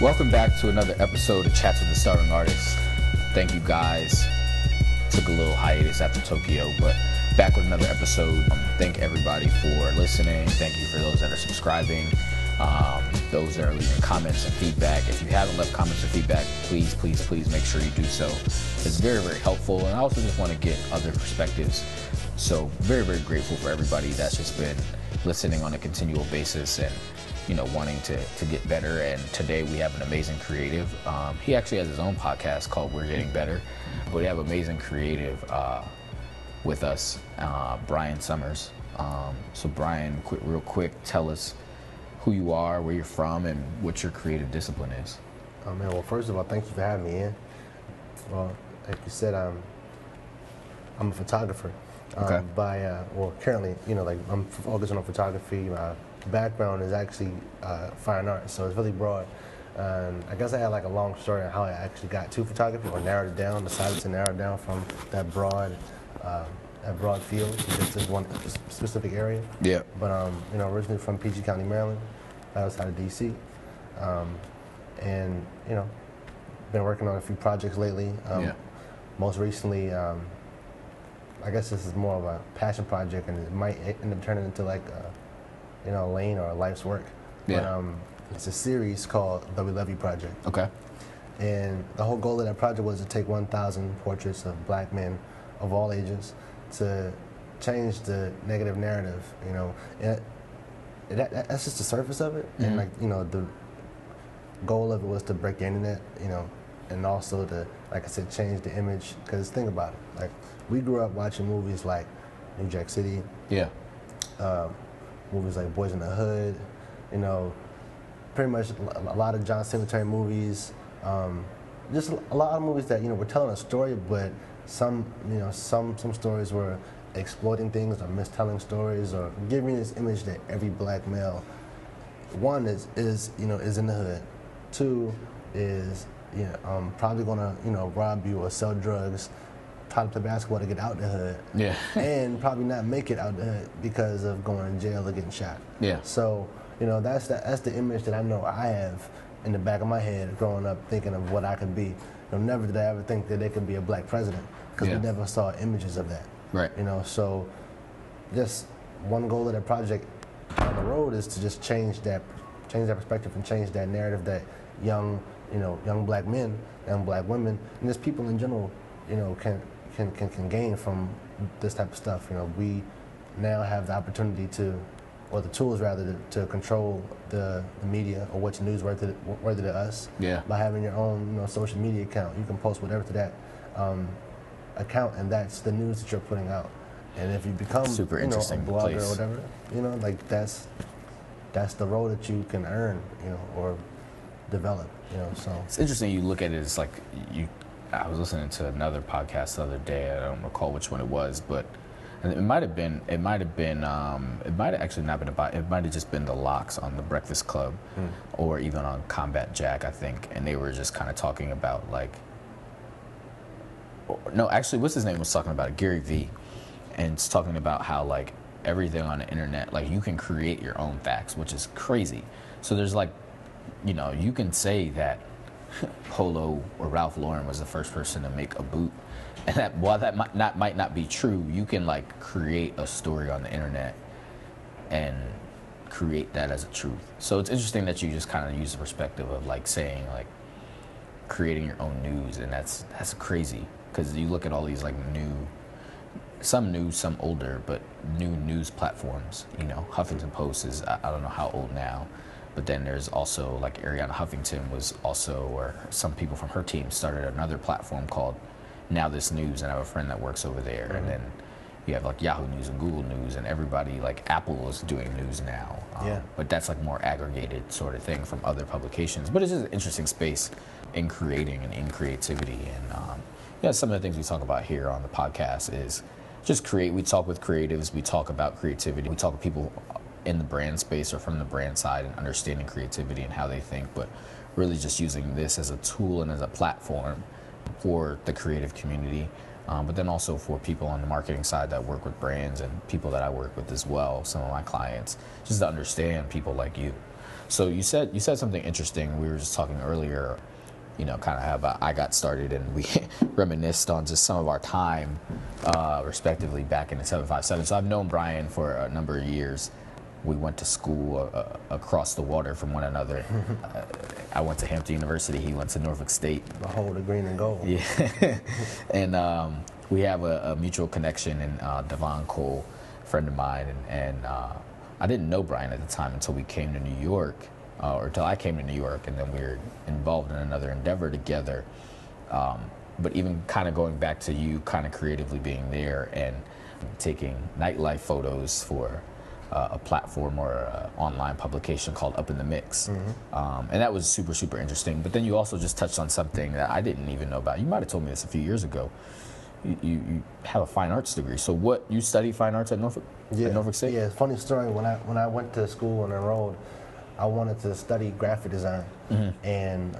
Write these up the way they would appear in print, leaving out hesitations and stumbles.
Welcome back to another episode of Chats with the Starting Artists. Thank you guys. Took a little hiatus after Tokyo, but back with another episode. Thank everybody for listening. Thank you for those that are subscribing, those that are leaving comments and feedback. If you haven't left comments and feedback, please, please, please make sure you do so. It's very, very helpful, and I also just want to get other perspectives. So very, very grateful for everybody that's just been listening on a continual basis and, you know, wanting to get better. And today we have an amazing creative. He actually has his own podcast called We're Getting Better, but we have amazing creative with us, Bryon Summers. So Bryon, real quick, tell us who you are, where you're from, and what your creative discipline is. Oh man, well first of all, thank you for having me in. Well, like you said, I'm a photographer. Okay. Currently, you know, like I'm focusing on photography. My background is actually fine art, so it's really broad. I guess I had like a long story on how I actually got to photography, or narrowed it down, decided to narrow it down from that broad field to just one specific area. Yeah. But, you know, originally from PG County, Maryland, right outside of D.C. And, you know, been working on a few projects lately. Most recently, I guess this is more of a passion project, and it might end up turning into like a, you know, a lane or a life's work. Yeah. But, it's a series called the We Love You Project. Okay. And the whole goal of that project was to take 1,000 portraits of black men of all ages to change the negative narrative, you know. And that's just the surface of it. Mm-hmm. And like, you know, the goal of it was to break the internet, you know, and also to, like I said, change the image. Because think about it, like, we grew up watching movies like New Jack City. Yeah. Movies like Boys in the Hood, you know, pretty much a lot of John Singleton movies. Just a lot of movies that, you know, were telling a story, but some, you know, some stories were exploiting things or mistelling stories or giving this image that every black male, one is you know, is in the hood. Two is, you know, probably gonna, you know, rob you or sell drugs, probably play basketball to get out the hood. Yeah. And probably not make it out the hood because of going to jail or getting shot. Yeah. So, you know, that's the image that I know I have in the back of my head growing up, thinking of what I could be. You know, never did I ever think that they could be a black president, because we never saw images of that. Right. You know, so just one goal of that project on the road is to just change that perspective and change that narrative that young black men, young black women, and just people in general, you know, can gain from this type of stuff. You know, we now have the opportunity to, or the tools rather, to control the media or what's newsworthy to us. Yeah. By having your own, you know, social media account, you can post whatever to that account, and that's the news that you're putting out. And if you become super interesting, you know, a blogger or whatever, you know, like that's the role that you can earn, you know, or develop, you know. So it's interesting you look at it. It's like I was listening to another podcast the other day. I don't recall which one it was, but. And it might have actually not been about, it might have just been the locks on The Breakfast Club or even on Combat Jack, I think. And they were just kind of talking about what's his name was talking about it? Gary Vee. And it's talking about how like everything on the internet, like you can create your own facts, which is crazy. So there's like, you know, you can say that Polo or Ralph Lauren was the first person to make a boot. And that, while that might not be true, you can like create a story on the internet and create that as a truth. So it's interesting that you just kind of use the perspective of like saying like creating your own news, and that's crazy because you look at all these like new, some older, but new news platforms. You know, Huffington Post is I don't know how old now, but then there's also like Arianna Huffington was also, or some people from her team started another platform called Now This News, and I have a friend that works over there. Mm-hmm. And then you have like Yahoo News and Google News, and everybody, like Apple is doing news now. But that's like more aggregated sort of thing from other publications. But it's just an interesting space in creating and in creativity. And some of the things we talk about here on the podcast is just create. We talk with creatives, we talk about creativity, we talk with people in the brand space or from the brand side and understanding creativity and how they think, but really just using this as a tool and as a platform for the creative community, but then also for people on the marketing side that work with brands and people that I work with as well, some of my clients, just to understand people like you. So you said something interesting. We were just talking earlier, you know, kind of how about I got started, and we reminisced on just some of our time, respectively, back in the 757. So I've known Bryon for a number of years. We went to school across the water from one another. I went to Hampton University. He went to Norfolk State. Behold the green and gold. Yeah. And we have a mutual connection in Devon Cole, a friend of mine. And I didn't know Bryon at the time until we came to New York, or until I came to New York, and then we were involved in another endeavor together. But even kind of going back to you kind of creatively being there and taking nightlife photos for a platform or an online publication called Up in the Mix. Mm-hmm. And that was super, super interesting. But then you also just touched on something that I didn't even know about. You might have told me this a few years ago. You have a fine arts degree. So what, you studied fine arts at Norfolk? Yeah. At Norfolk State? Yeah, funny story. When I went to school and enrolled, I wanted to study graphic design. Mm-hmm. And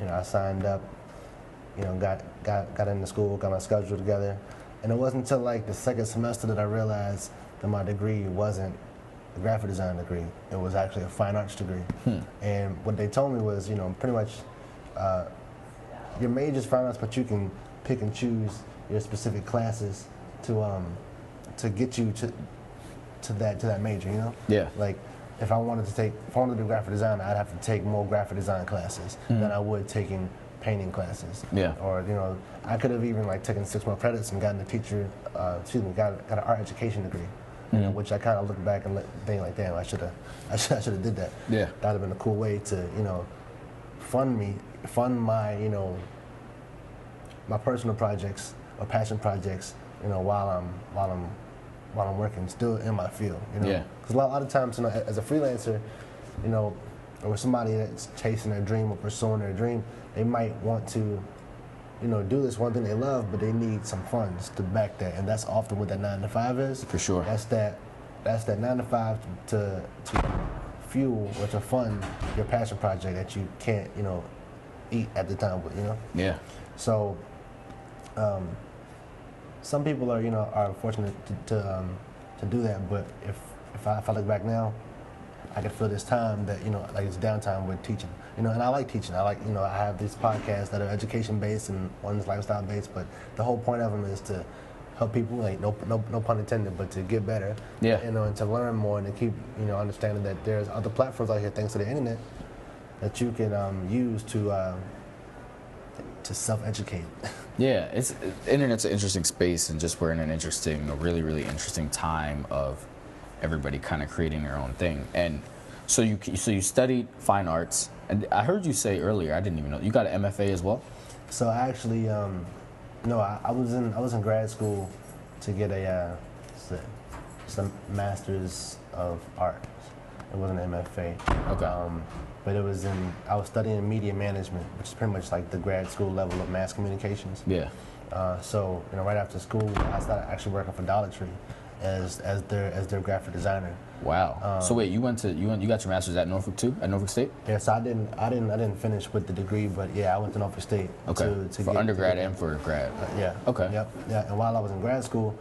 you know, I signed up, you know, got into school, got my schedule together. And it wasn't until like the second semester that I realized that my degree wasn't a graphic design degree. It was actually a fine arts degree. Hmm. And what they told me was, you know, pretty much your major is fine arts, but you can pick and choose your specific classes to get you to that major, you know? Yeah. Like if I wanted to do graphic design, I'd have to take more graphic design classes than I would taking painting classes. Yeah. Or, you know, I could have even like taken 6 more credits and gotten a got an art education degree. Mm-hmm. You know, which I kind of look back and think like, damn, I should have did that. Yeah, that would have been a cool way to, you know, fund my, you know, my personal projects or passion projects, you know, while I'm working still in my field. You know, because a lot of times, you know, as a freelancer, you know, or somebody that's chasing their dream or pursuing their dream, they might want to, you know, do this one thing they love, but they need some funds to back that, and that's often what that 9-to-5 is. For sure. That's that 9-to-5 to fuel or to fund your passion project that you can't, you know, eat at the time with, you know. Yeah. So, some people are, you know, are fortunate to do that, but if I look back now, I could feel this time that, you know, like it's downtime with teaching. You know, and I like teaching. I like, you know, I have these podcasts that are education-based and one's lifestyle-based, but the whole point of them is to help people, like, no pun intended, but to get better. Yeah. You know, and to learn more and to keep, you know, understanding that there's other platforms out here, thanks to the internet, that you can use to self-educate. Yeah, the internet's an interesting space, and just we're in a really, really interesting time of everybody kind of creating their own thing. And so you studied fine arts, and I heard you say earlier, I didn't even know, you got an MFA as well? So I actually, I was in grad school to get a Master's of Arts. It wasn't an MFA. Okay. But I was studying media management, which is pretty much like the grad school level of mass communications. Yeah. So, you know, right after school, I started actually working for Dollar Tree as their graphic designer. Wow. So wait, you got your master's at Norfolk too? At Norfolk State? Yeah, so I didn't finish with the degree, but yeah, I went to Norfolk State. Okay. And for grad. Yeah. Okay. Yep. Yeah. And while I was in grad school,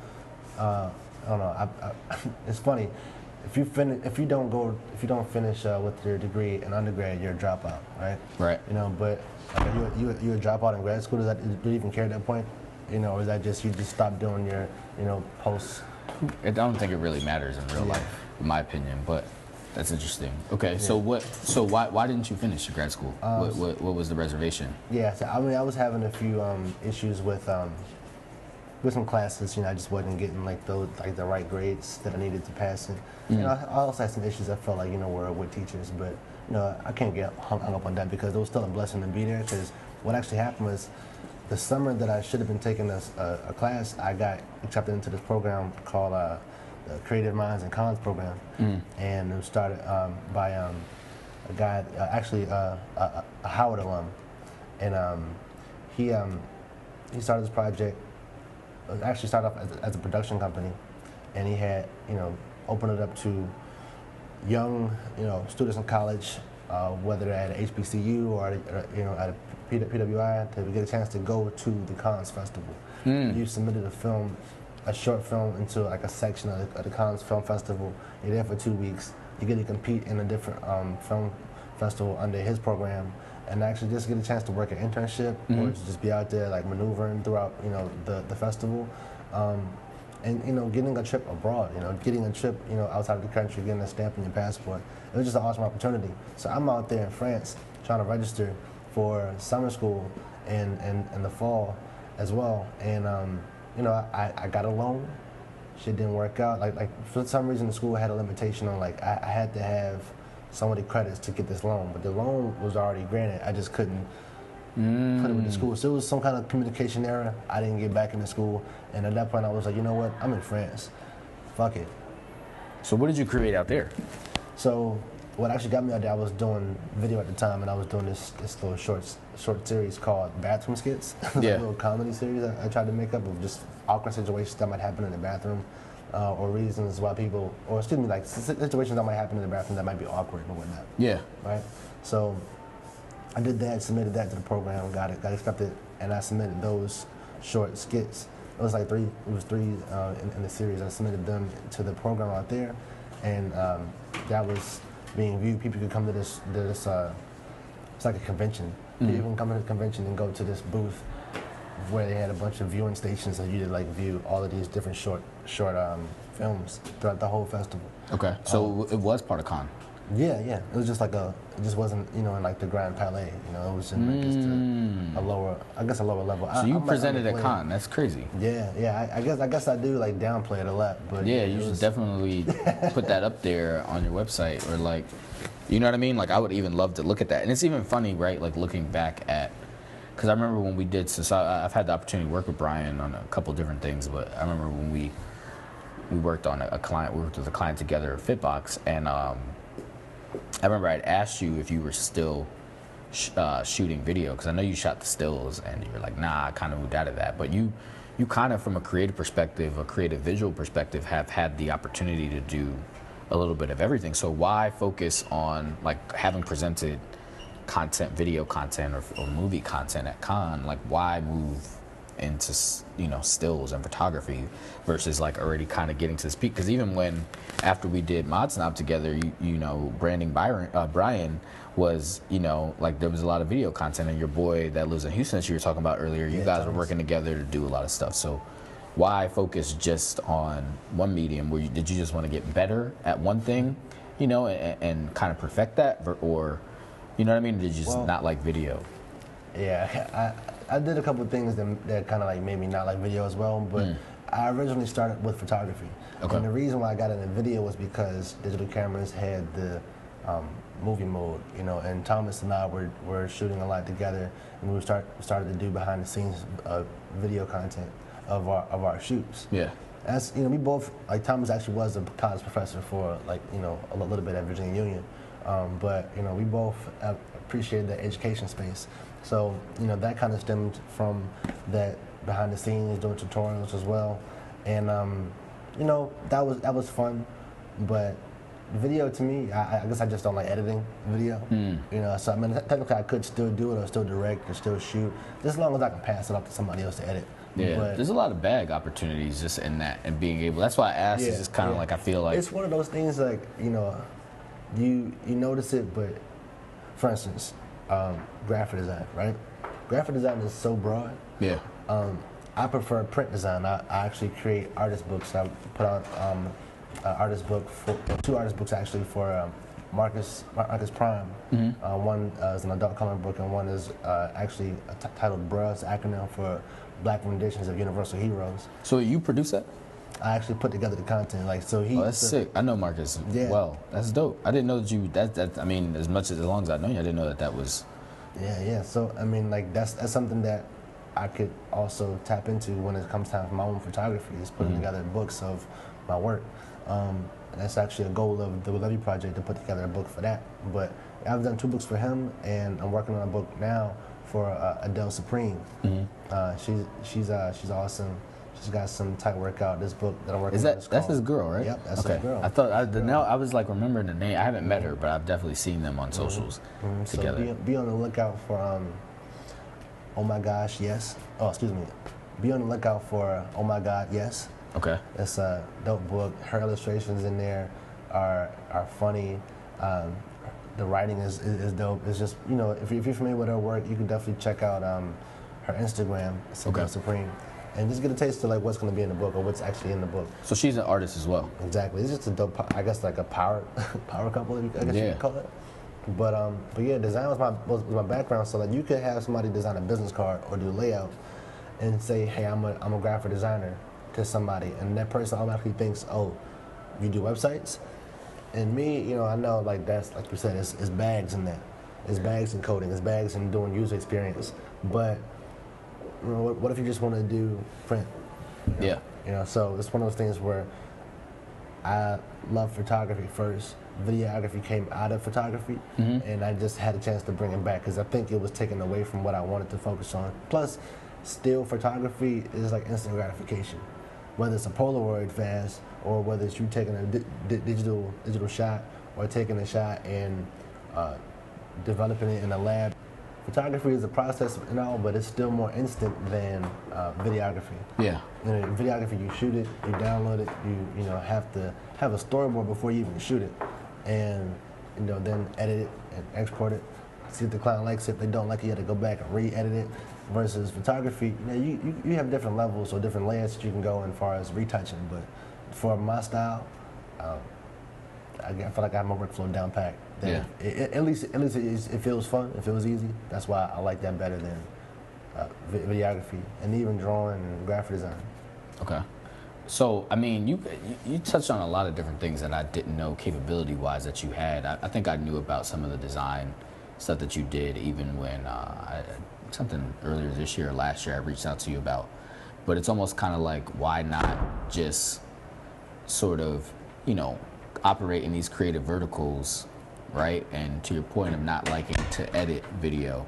I don't know. I it's funny. If you don't finish with your degree in undergrad, you're a dropout, right? Right. You know, but you're a dropout in grad school. Do you even care at that point? You know, or is that just you just stop doing your, you know, post? I don't think it really matters in real life, in my opinion, but that's interesting. Okay, yeah. So why didn't you finish your grad school? What was the reservation? Yeah, so, I mean, I was having a few issues with some classes. You know, I just wasn't getting like the right grades that I needed to pass in. You know, I also had some issues I felt like, you know, were with teachers, but you know, I can't get hung up on that because it was still a blessing to be there. Because what actually happened was, the summer that I should have been taking a class, I got accepted into this program called the Creative Minds and Cons program. And it was started by a guy, a Howard alum. And he started this project, it actually started off as a production company. And he had, you know, opened it up to young, you know, students in college, whether at HBCU or, you know, at a PWI, to get a chance to go to the Cannes Festival. You submitted a short film into like a section of the Cannes Film Festival. You're there for 2 weeks. you get to compete in a different film festival under his program, and actually just get a chance to work an internship or to just be out there like maneuvering throughout, you know, the festival. And, you know, getting a trip abroad, you know, getting a trip, you know, outside of the country, getting a stamp in your passport. It was just an awesome opportunity. So I'm out there in France trying to register for summer school in the fall as well. And, you know, I got a loan. Shit didn't work out. Like for some reason, the school had a limitation on, like, I had to have so many credits to get this loan. But the loan was already granted. I just couldn't put it with the school. So it was some kind of communication error. I didn't get back into school. And at that point, I was like, you know what? I'm in France. Fuck it. So what did you create out there? So what actually got me out there, I was doing video at the time, and I was doing this little short series called Bathroom Skits. It was a little comedy series I tried to make up of just awkward situations that might happen in the bathroom, or reasons why people, or excuse me, like situations that might happen in the bathroom that might be awkward or whatnot. Yeah. Right? So I did that, submitted that to the program, got accepted, and I submitted those short skits. It was like three in the series. I submitted them to the program out there, and that was being viewed. People could come to this it's like a convention. People can come to the convention and go to this booth where they had a bunch of viewing stations that you did like view all of these different short films throughout the whole festival. Okay, so it was part of Cannes. Yeah. It was just like it just wasn't, you know, in like the Grand Palais, you know, it was in like just a lower level. So you presented at Cannes, that's crazy. Yeah, I guess I do like downplay it a lot, but yeah, you should definitely put that up there on your website, or like, you know what I mean? Like I would even love to look at that. And it's even funny, right? Like looking back at, because I remember when we did, I've had the opportunity to work with Bryon on a couple different things, but I remember when we worked on a client together at Fitbox, and I remember I'd asked you if you were still shooting video, because I know you shot the stills, and you were like, nah, I kind of moved out of that. But you kind of, from a creative perspective, a creative visual perspective, have had the opportunity to do a little bit of everything. So why focus on, like, having presented content, video content, or movie content at Cannes? Like, why move into, you know, stills and photography versus like already kind of getting to this peak? Because even when after we did Mod Snob together, you know, Bryon was, you know, like there was a lot of video content, and your boy that lives in Houston that you were talking about earlier, you guys were working together to do a lot of stuff. So why focus just on one medium? Did you just want to get better at one thing, you know, and kind of perfect that, or you know what I mean? Did you just not like video? Yeah, I did a couple of things that kind of like made me not like video as well, but I originally started with photography. Okay. And the reason why I got into video was because digital cameras had the movie mode, you know, and Thomas and I were shooting a lot together, and we started to do behind the scenes video content of our shoots. Yeah. As you know, we both, like Thomas actually was a college professor for, like, you know, a little bit at Virginia Union, but you know, we both appreciated the education space. So, you know, that kind of stemmed from that behind the scenes, doing tutorials as well. And, you know, that was fun. But video to me, I guess I just don't like editing video. You know, so I mean, technically I could still do it, or still direct, or still shoot, just as long as I can pass it off to somebody else to edit. Yeah, but there's a lot of bag opportunities just in that, and being able, that's why I asked, it's just kind of like, I feel like it's one of those things like, you know, you notice it, but for instance, graphic design, right? Graphic design is so broad. Yeah. I prefer print design. I actually create artist books. I put out an artist book, two artist books actually, for Marcus Prime. One is an adult comic book, and one is actually titled BRUH. It's an acronym for Black Renditions of Universal Heroes. So you produce that? I actually put together the content, like, so he. Oh, that's sick. I know Marcus well. That's dope. I didn't know that you. That I mean, as long as I know you, I didn't know that was. Yeah. So I mean, like that's something that I could also tap into when it comes time for my own photography, is putting together books of my work. And that's actually a goal of the We Love You Project, to put together a book for that. But I've done two books for him, and I'm working on a book now for Adele Supreme. She's awesome. She's got some tight work out. This book that I'm working on is called... That's his girl, right? Yep, that's his girl. I thought, now I was like remembering the name. I haven't met her, but I've definitely seen them on socials together. So be on the lookout for, Be on the lookout for Oh My God, Yes. Okay. It's a dope book. Her illustrations in there are funny. The writing is dope. It's just, you know, if you're familiar with her work, you can definitely check out her Instagram, Supreme Supreme, and just get a taste of like what's going to be in the book or what's actually in the book. So she's an artist as well. Exactly. It's just a dope, I guess, like a power couple, I guess you could call it. But yeah, design was my background. So like you could have somebody design a business card or do layout, and say, hey, I'm a graphic designer to somebody, and that person automatically thinks, oh, you do websites. And me, you know, I know like that's like you said, it's bags in that, it's bags in coding, it's bags in doing user experience. But you know, what if you just want to do print? You know? Yeah. You know, so it's one of those things where I love photography first. Videography came out of photography, and I just had a chance to bring it back because I think it was taken away from what I wanted to focus on. Plus, still photography is like instant gratification, whether it's a Polaroid fast or whether it's you taking a digital shot or taking a shot and developing it in a lab. Photography is a process and all, but it's still more instant than videography. Yeah. You know, videography, you shoot it, you download it, you know, have to have a storyboard before you even shoot it, and you know, then edit it and export it. See if the client likes it. If they don't like it, you have to go back and re-edit it. Versus photography, you know, you have different levels or different layers that you can go in as far as retouching. But for my style, I feel like I have my workflow down packed. Yeah. At least it feels fun. It feels easy. That's why I like that better than videography and even drawing and graphic design. Okay. So, I mean, you touched on a lot of different things that I didn't know capability-wise that you had. I think I knew about some of the design stuff that you did even when something earlier this year or last year I reached out to you about. But it's almost kind of like, why not just sort of, you know, operate in these creative verticals, right? And to your point of not liking to edit video,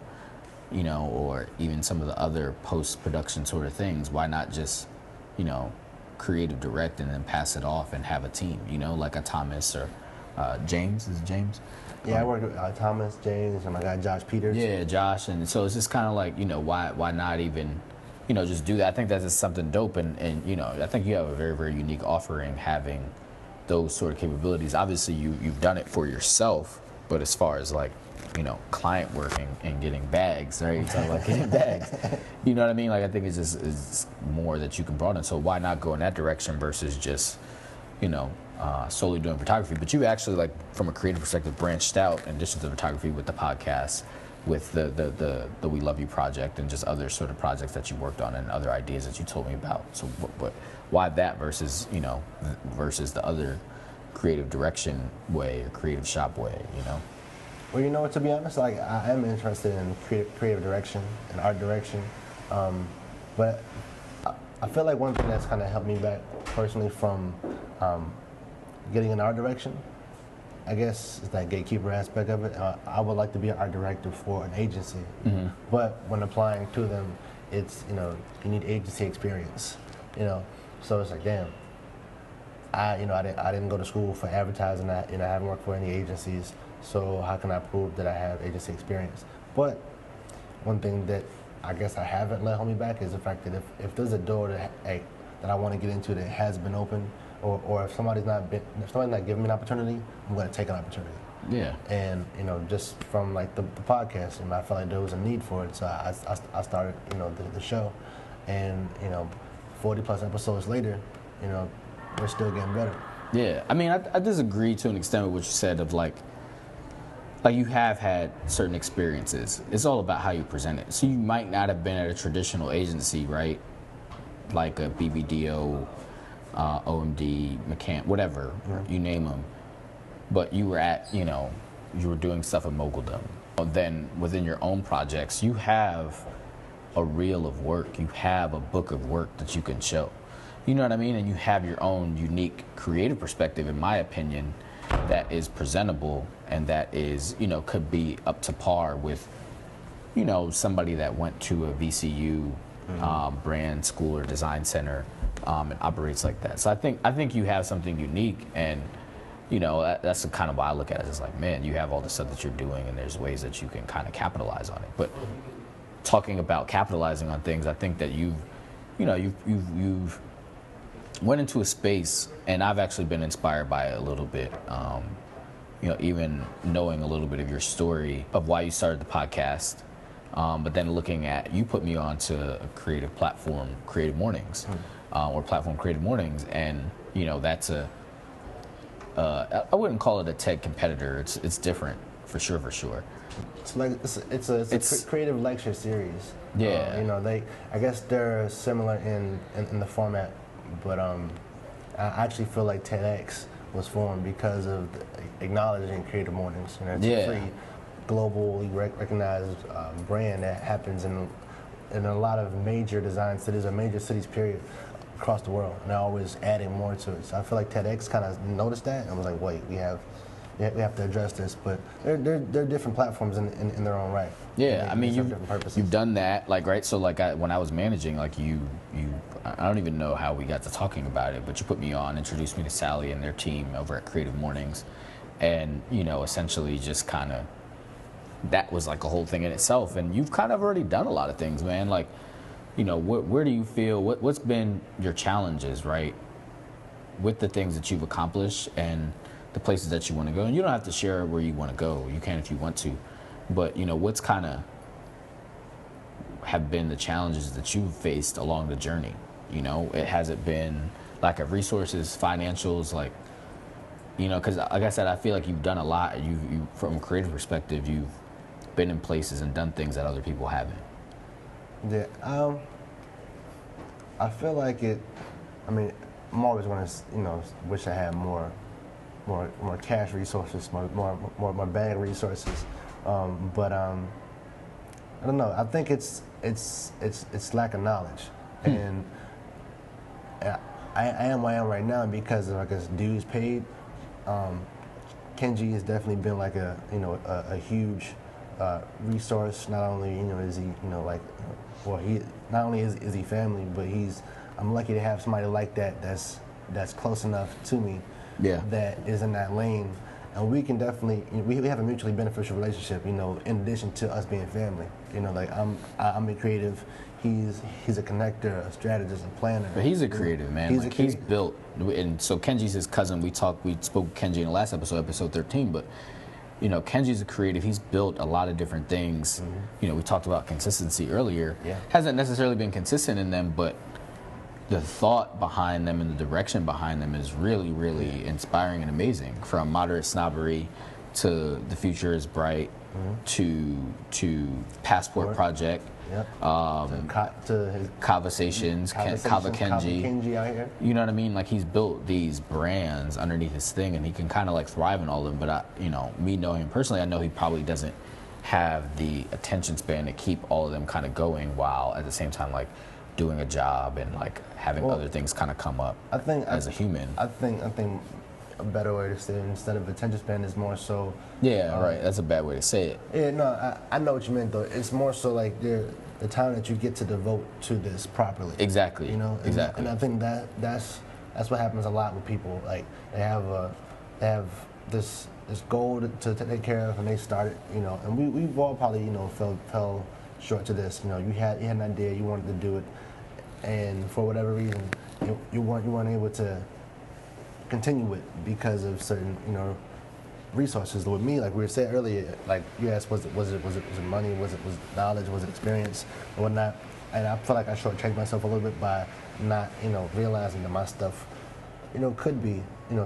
you know, or even some of the other post-production sort of things, why not just, you know, creative direct and then pass it off and have a team, you know, like a Thomas or James, is it James? Yeah, I worked with Thomas, James, and my guy Josh Peters. Yeah, Josh, and so it's just kind of like, you know, why not even, you know, just do that? I think that's just something dope, and you know, I think you have a very, very unique offering having those sort of capabilities. Obviously, you've done it for yourself, but as far as like, you know, client working and getting bags, right? You're talking about getting bags. You know what I mean? Like, I think it's just more that you can broaden. So why not go in that direction versus just, you know, solely doing photography? But you actually, like, from a creative perspective, branched out in addition to photography with the podcast, with the We Love You Project, and just other sort of projects that you worked on and other ideas that you told me about. So what why that versus, you know, versus the other creative direction way or creative shop way, you know? Well, you know what, to be honest, like, I am interested in creative direction and art direction, but I feel like one thing that's kind of helped me back personally from getting in art direction, I guess, is that gatekeeper aspect of it. I would like to be an art director for an agency, but when applying to them, it's, you know, you need agency experience, you know, so it's like, damn, I didn't go to school for advertising, and I haven't worked for any agencies. So how can I prove that I have agency experience? But one thing that I guess I haven't let hold me back is the fact that if there's a door that I want to get into that has been open, or if somebody's not giving me an opportunity, I'm going to take an opportunity. Yeah. And you know, just from like the podcast, and I felt like there was a need for it, so I started, you know, the show, and you know, 40+ episodes later, you know, we're still getting better. Yeah, I mean, I disagree to an extent with what you said of like. Like, you have had certain experiences. It's all about how you present it. So you might not have been at a traditional agency, right? Like a BBDO, OMD, McCann, whatever, you name them. But you were at, you know, you were doing stuff at Moguldom. Then within your own projects, you have a reel of work. You have a book of work that you can show. You know what I mean? And you have your own unique creative perspective, in my opinion, that is presentable and that is, you know, could be up to par with, you know, somebody that went to a VCU brand school or design center and operates like that. So I think you have something unique, and, you know, that's the kind of why I look at it. It's like, man, you have all the stuff that you're doing, and there's ways that you can kind of capitalize on it. But talking about capitalizing on things, I think that you've went into a space, and I've actually been inspired by it a little bit. You know, even knowing a little bit of your story of why you started the podcast, but then looking at, you put me onto a creative platform, Creative Mornings, or platform Creative Mornings, and you know that's a. I wouldn't call it a TED competitor. It's different for sure. It's a creative lecture series. Yeah, you know, they. I guess they're similar in the format, but I actually feel like TEDx was formed because of acknowledging Creative Mornings. You know, it's a pretty globally recognized brand that happens in a lot of major design cities or major cities, period, across the world. And they're always adding more to it. So I feel like TEDx kind of noticed that and was like, wait, we have to address this. But they're different platforms in their own right. Yeah, I mean, you've done that, like, right? So, like, when I was managing, like, you, I don't even know how we got to talking about it, but you put me on, introduced me to Sally and their team over at Creative Mornings. And, you know, essentially just kind of, that was, like, a whole thing in itself. And you've kind of already done a lot of things, man. Like, you know, where do you feel, what's been your challenges, right, with the things that you've accomplished and the places that you want to go? And you don't have to share where you want to go. You can if you want to. But, you know, what's kind of have been the challenges that you've faced along the journey? You know, it hasn't been lack of resources, financials, like, you know, because like I said, I feel like you've done a lot. You from a creative perspective, you've been in places and done things that other people haven't. Yeah, I feel like it, I mean, I'm always going to, you know, wish I had more cash resources, more bag resources, but I don't know. I think it's lack of knowledge, and I am where I am right now because of, I guess, dues paid. Kenji has definitely been like a huge resource. Not only is he he not only is he family, but I'm lucky to have somebody like that that's close enough to me. Yeah. That is in that lane, and we can definitely we have a mutually beneficial relationship. You know, in addition to us being family, you know, like I'm a creative, he's a connector, a strategist, a planner. But he's a creative, man. He's like, he's built, and so Kenji's his cousin. We spoke to Kenji in the last episode 13. But you know, Kenji's a creative. He's built a lot of different things. Mm-hmm. You know, we talked about consistency earlier. Yeah. Hasn't necessarily been consistent in them, but the thought behind them and the direction behind them is really, really inspiring and amazing. From Moderate Snobbery to The Future is Bright, mm-hmm. to Passport Project, yep. To his Conversations, Kava Kenji. Kenji out here. You know what I mean? Like, he's built these brands underneath his thing, and he can kind of like thrive in all of them. But me knowing him personally, I know he probably doesn't have the attention span to keep all of them kind of going while at the same time like doing a job and like having other things kind of come up. I think as a human, I think a better way to say it instead of attention span is more so. Yeah, right. That's a bad way to say it. Yeah, no, I know what you meant though. It's more so like the time that you get to devote to this properly. Exactly. You know, exactly. And I think that's what happens a lot with people. Like they have this goal to take care of, and they start it. You know, and we've all probably fell short to this. You know, you had an idea, you wanted to do it. And for whatever reason, you weren't able to continue it because of certain resources. With me, like we were saying earlier, like you asked, was it money? Was it knowledge? Was it experience? Or whatnot? And I feel like I shortchanged myself a little bit by not realizing that my stuff could be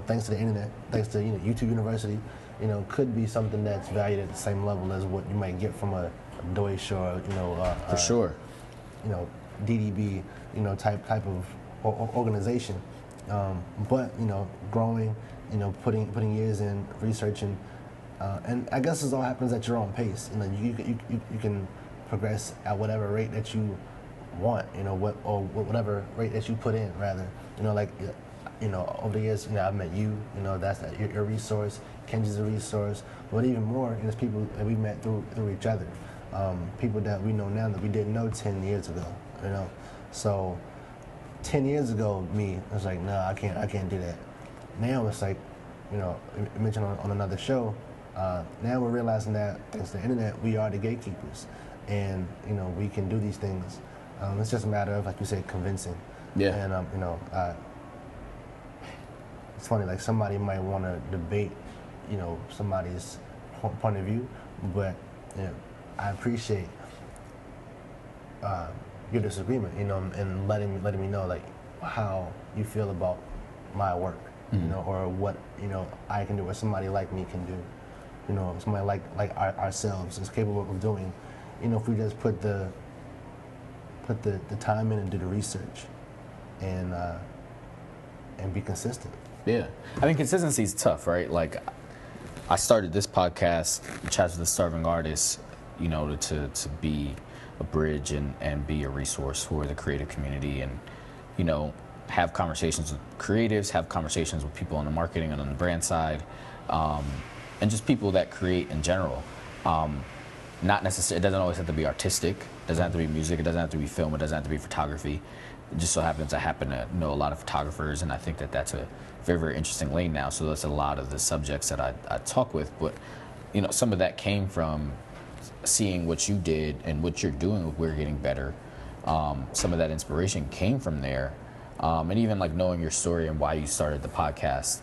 thanks to the internet, thanks to YouTube University, could be something that's valued at the same level as what you might get from a Deutsch or for sure, DDB, type of organization. But growing, putting years in, researching, and I guess this all happens at your own pace. You can progress at whatever rate that you want, whatever rate that you put in, rather. Over the years, I've met you. That's your resource. Kenji's a resource, but even more, it's people that we met through each other. People that we know now that we didn't know 10 years ago. So 10 years ago, me, I was like, no, I can't do that. Now it's like, I mentioned on another show. Now we're realizing that thanks to the internet, we are the gatekeepers, and we can do these things. It's just a matter of, like you said, convincing. Yeah. And it's funny, like somebody might want to debate, you know, somebody's point of view, but you know, I appreciate your disagreement, you know, and letting me know like how you feel about my work, mm-hmm. you know, or what, you know, I can do, or somebody like me can do, you know, somebody like ourselves is capable of doing, you know, if we just put the time in and do the research, and be consistent. Yeah, I mean, consistency is tough, right? Like, I started this podcast, Chats with the Starting Artists, you know, to be a bridge and be a resource for the creative community, and you know, have conversations with creatives, have conversations with people on the marketing and on the brand side, and just people that create in general. Not necessarily, it doesn't always have to be artistic. It doesn't have to be music. It doesn't have to be film. It doesn't have to be photography. It just so happens I happen to know a lot of photographers, and I think that that's a very, very interesting lane now. So that's a lot of the subjects that I talk with. But, you know, some of that came from seeing what you did and what you're doing with We're Getting Better. Some of that inspiration came from there. And even, like, knowing your story and why you started the podcast.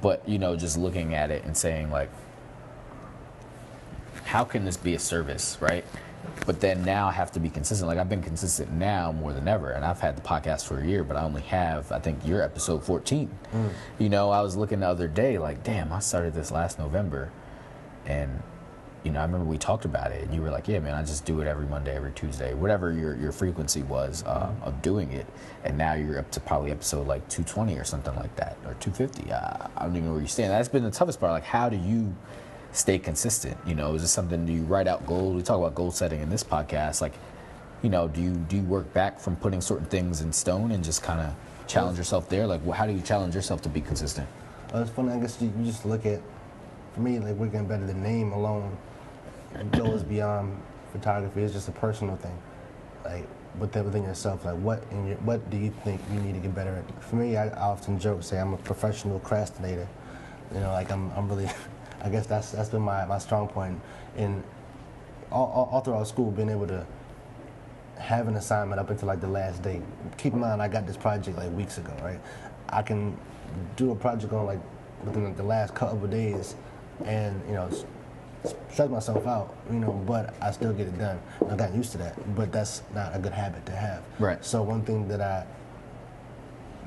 But, you know, just looking at it and saying, like, how can this be a service, right? But then now I have to be consistent. Like, I've been consistent now more than ever, and I've had the podcast for a year, but I only have, I think, your episode 14. Mm. You know, I was looking the other day, like, damn, I started this last November, and, you know, I remember we talked about it, and you were like, yeah, man, I just do it every Monday, every Tuesday, whatever your frequency was of doing it, and now you're up to probably episode, like, 220 or something like that, or 250. I don't even know where you stand. That's been the toughest part. Like, how do you stay consistent? You know, is this something, do you write out goals? We talk about goal setting in this podcast. Like, you know, do you work back from putting certain things in stone and just kind of challenge yourself there? Like, how do you challenge yourself to be consistent? It's funny, I guess you just look at, for me, like, We're Getting Better, the name alone goes beyond photography. It's just a personal thing, like, within yourself. Like, what do you think you need to get better at? For me, I often joke, say I'm a professional procrastinator. You know, like, I'm really... I guess that's been my strong point in all throughout school, being able to have an assignment up until like the last day. Keep in mind, I got this project like weeks ago, right? I can do a project on like within like, the last couple of days, and you know, stress myself out, you know, but I still get it done. I got used to that, but that's not a good habit to have. Right. So one thing that I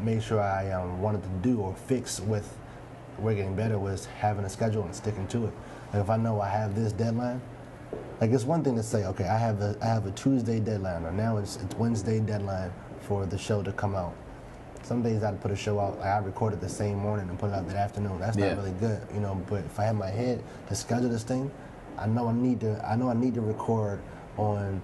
made sure I wanted to do or fix with We're Getting Better was having a schedule and sticking to it. Like, if I know I have this deadline, like, it's one thing to say, okay, I have a Tuesday deadline, or now it's Wednesday deadline for the show to come out. Some days I'd put a show out, like, I recorded the same morning and put it out that afternoon. That's not really good, you know. But if I have my head to schedule this thing, I know I need to record on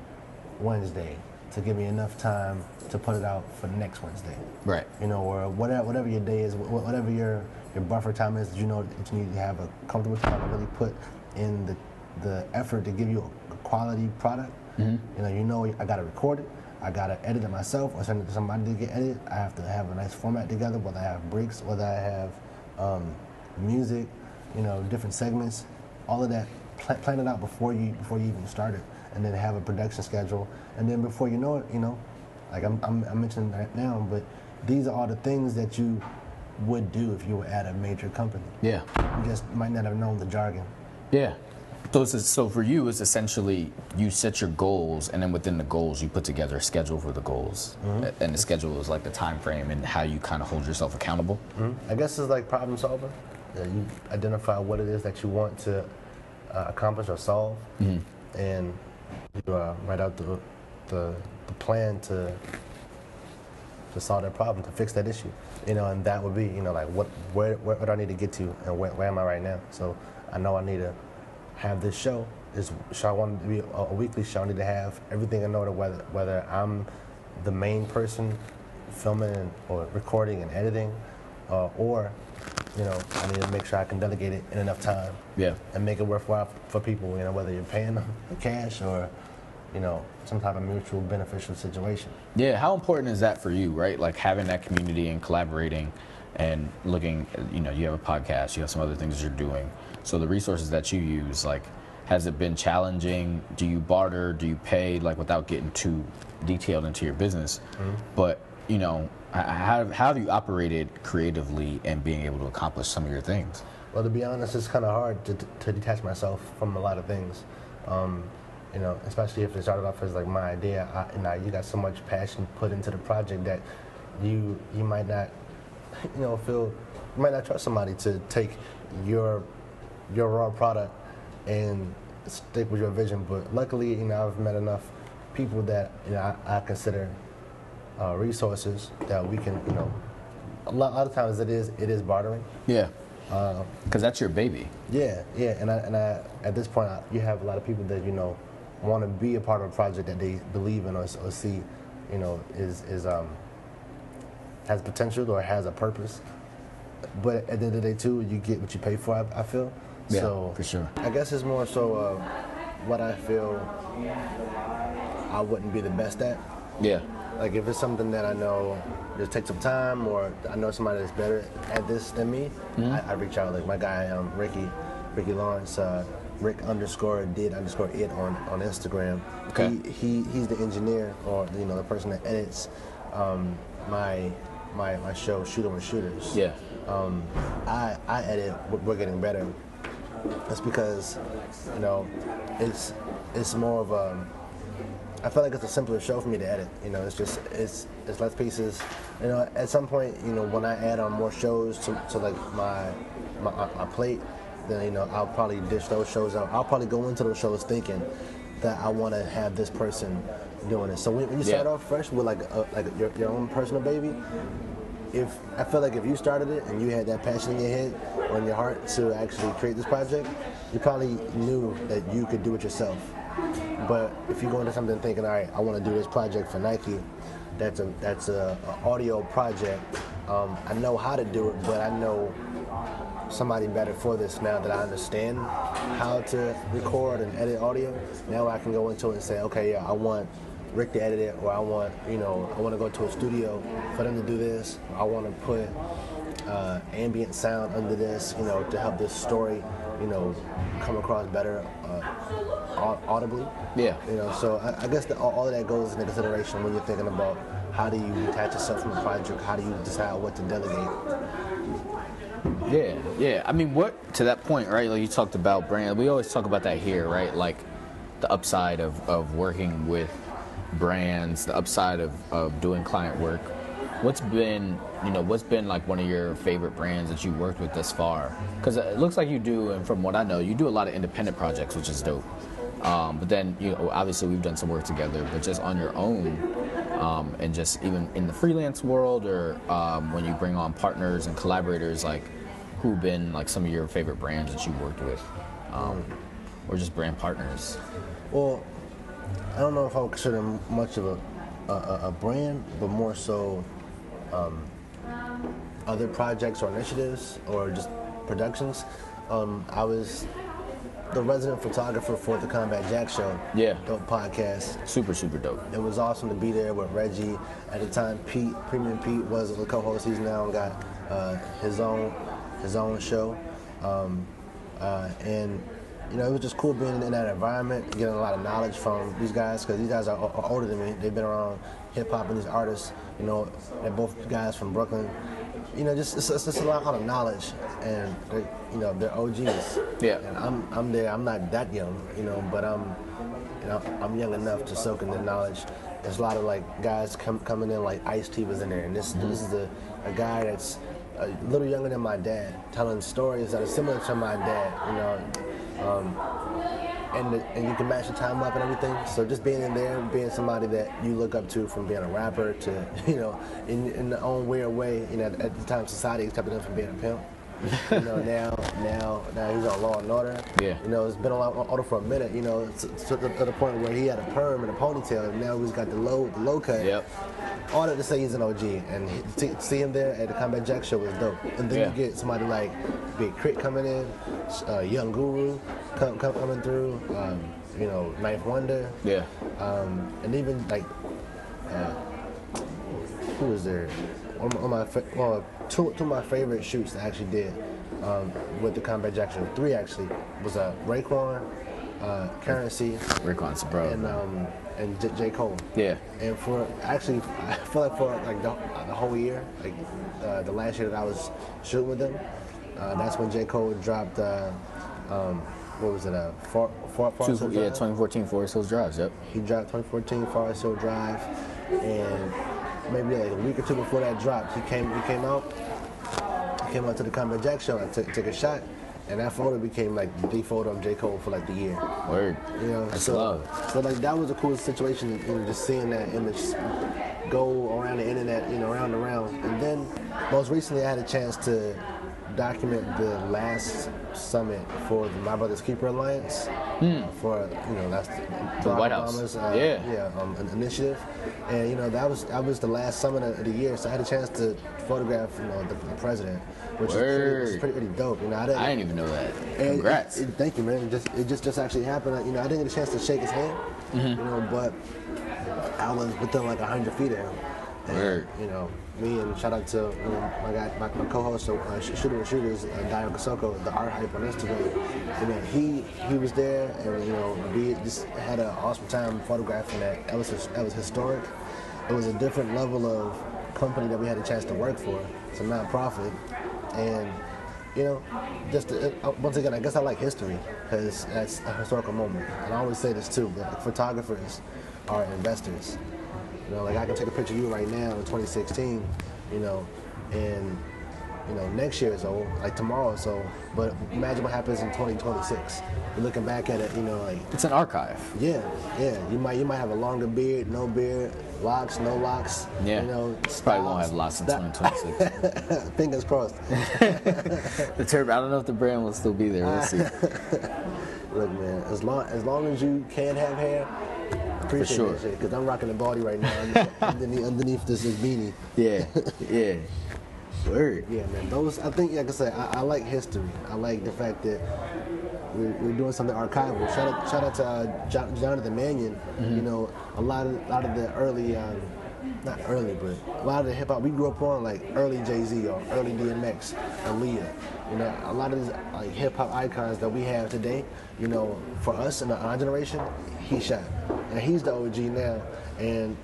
Wednesday to give me enough time to put it out for next Wednesday. Right. You know, or whatever your day is, whatever your buffer time is, you know that you need to have a comfortable time to really put in the effort to give you a quality product. Mm-hmm. You know, I got to record it. I got to edit it myself or send it to somebody to get edited. I have to have a nice format together, whether I have breaks, whether I have music, you know, different segments, all of that. Plan it out before you even start it, and then have a production schedule. And then before you know it, you know, like I'm mentioning that now, but these are all the things that you would do if you were at a major company. Yeah. You just might not have known the jargon. Yeah. So for you, it's essentially you set your goals, and then within the goals, you put together a schedule for the goals. Mm-hmm. And the schedule is like the time frame and how you kind of hold yourself accountable. Mm-hmm. I guess it's like problem solving. You identify what it is that you want to accomplish or solve, mm-hmm. and you write out the plan to solve that problem, to fix that issue, you know, and that would be, you know, like where do I need to get to, and where am I right now? So I know I need to have this show. I want it to be a weekly show. I need to have everything in order, whether I'm the main person filming or recording and editing, or, you know, I need to make sure I can delegate it in enough time. Yeah. And make it worthwhile for people, you know, whether you're paying them cash or, you know, some type of mutual beneficial situation. Yeah, how important is that for you, right? Like having that community and collaborating and looking, you know, you have a podcast, you have some other things you're doing. So the resources that you use, like, has it been challenging? Do you barter? Do you pay, like, without getting too detailed into your business? Mm-hmm. But you know, how have you operated creatively and being able to accomplish some of your things? Well, to be honest, it's kind of hard to detach myself from a lot of things. You know, especially if it started off as like my idea, you got so much passion put into the project that you might not, you know, you might not trust somebody to take your raw product and stick with your vision. But luckily, you know, I've met enough people that, you know, I consider resources that we can, you know, a lot of times it is bartering. Yeah. Because that's your baby. Yeah, yeah. And I at this point, you have a lot of people that, you know, want to be a part of a project that they believe in or see, you know, has potential or has a purpose. But at the end of the day, too, you get what you pay for, I feel. Yeah, so, for sure. I guess it's more so what I feel I wouldn't be the best at. Yeah. Like, if it's something that I know just takes some time, or I know somebody that's better at this than me, mm-hmm. I reach out. Like, my guy, Ricky Lawrence, Rick_did_it on Instagram. Okay. He's the engineer, or, you know, the person that edits my show, Shooting With Shooters. Yeah. I edit We're Getting Better. That's because, you know, it's more of a... I feel like it's a simpler show for me to edit. You know, it's less pieces. You know, at some point, you know, when I add on more shows to like my plate, then, you know, I'll probably dish those shows out. I'll probably go into those shows thinking that I want to have this person doing it. So when you start off fresh with like your own personal baby, I feel like if you started it and you had that passion in your head or in your heart to actually create this project, you probably knew that you could do it yourself. But if you go into something thinking, all right, I want to do this project for Nike, that's a audio project. I know how to do it, but I know somebody better for this now that I understand how to record and edit audio. Now I can go into it and say, okay, yeah, I want Rick to edit it, or I want, you know, I want to go to a studio for them to do this. I want to put ambient sound under this, you know, to help this story, you know, come across better audibly. Yeah. You know, so I guess all of that goes into consideration when you're thinking about how do you detach yourself from a project, how do you decide what to delegate. Yeah, yeah. I mean, to that point, right, like you talked about brand, we always talk about that here, right, like the upside of working with brands, the upside of doing client work. What's been like one of your favorite brands that you worked with thus far? Because it looks like you do, and from what I know, you do a lot of independent projects, which is dope. But then, you know, obviously we've done some work together, but just on your own, and just even in the freelance world, or when you bring on partners and collaborators, like who've been like some of your favorite brands that you worked with, or just brand partners? Well, I don't know if I would consider much of a brand, but more so other projects or initiatives or just productions. I was the resident photographer for the Combat Jack Show. Yeah. Dope podcast. Super, super dope. It was awesome to be there with Reggie. At the time, Pete, Premium Pete, was the co-host. He's now got his own show. And, you know, it was just cool being in that environment, getting a lot of knowledge from these guys, because these guys are older than me. They've been around hip-hop and these artists. You know, they're both guys from Brooklyn. You know, it's just a lot of knowledge, and you know, they're OGs. Yeah. And I'm there. I'm not that young, you know, but I'm young enough to soak in the knowledge. There's a lot of like guys coming in, like Ice-T was in there, and this is a guy that's a little younger than my dad, telling stories that are similar to my dad. You know, and you can match the time up and everything. So just being in there, being somebody that you look up to, from being a rapper to, you know, in the own weird way, you know, at the time society accepted him from being a pimp. You know, now he's on Law and Order. Yeah. You know, it's been on Law and Order for a minute, you know, to the point where he had a perm and a ponytail, and now he's got the low cut. Yep. All that to say he's an OG, and to see him there at the Combat Jack Show was dope. And then you get somebody like Big Crit coming in, Young Guru coming through, you know, Knife Wonder. Yeah. And even like, who was there? Two of my favorite shoots I actually did with the Combat Jack Show, three actually, was Raekwon, Currency, Rick Ross, bro, and J. Cole. Yeah. And for actually, I feel like for like the whole year, like the last year that I was shooting with them, that's when J. Cole dropped. What was it? Forest Hill Drive? Yeah, 2014 Forest Hills Drive. Yep. He dropped 2014 Forest Hill Drive, and maybe like a week or two before that dropped, he came out to the Combat Jack Show and took a shot. And that photo became like the photo of J. Cole for like the year. Word. You know, that's love. So like that was a cool situation, you know, just seeing that image go around the internet, you know, round and round. And then most recently I had a chance to document the last summit for the My Brother's Keeper Alliance for, you know, that's the White Obama's, House initiative. And, you know, that was the last summit of the year, so I had a chance to photograph, you know, the president, which is pretty dope. You know, I didn't even know that. Congrats. Thank you, man. It just actually happened. You know, I didn't get a chance to shake his hand, you know, but I was within like 100 feet of him. And, you know, me and shout out to my guy, my co-host, Shooting With Shooters, Dio Kosoko, the Art Hype on Instagram. And then he was there, and you know, we just had an awesome time photographing that. That was historic. It was a different level of company that we had a chance to work for. It's a nonprofit, and you know, just once again, I guess I like history because that's a historical moment. And I always say this too, that photographers are investors. You know, like I can take a picture of you right now in 2016, you know, and, you know, next year is old, like tomorrow is old, but imagine what happens in 2026. You're looking back at it, you know, like... It's an archive. Yeah. You might have a longer beard, no beard, locks, no locks, yeah. You know, styles. Probably won't have locks in 2026. Fingers crossed. The turban, I don't know if the brand will still be there, we'll see. Look, man, as long as you can have hair, for sure, because I'm rocking a body right now underneath this is beanie. Yeah. Word. Yeah, man. Those, I think, like I said, I like history. I like the fact that we're doing something archival. Shout out to Jonathan Mannion. You know, a lot of the early, not early, but a lot of the hip hop we grew up on, like early Jay-Z or early DMX, Aaliyah. You know, a lot of these like hip hop icons that we have today. You know, for us in our generation, he shot. And he's the OG now, and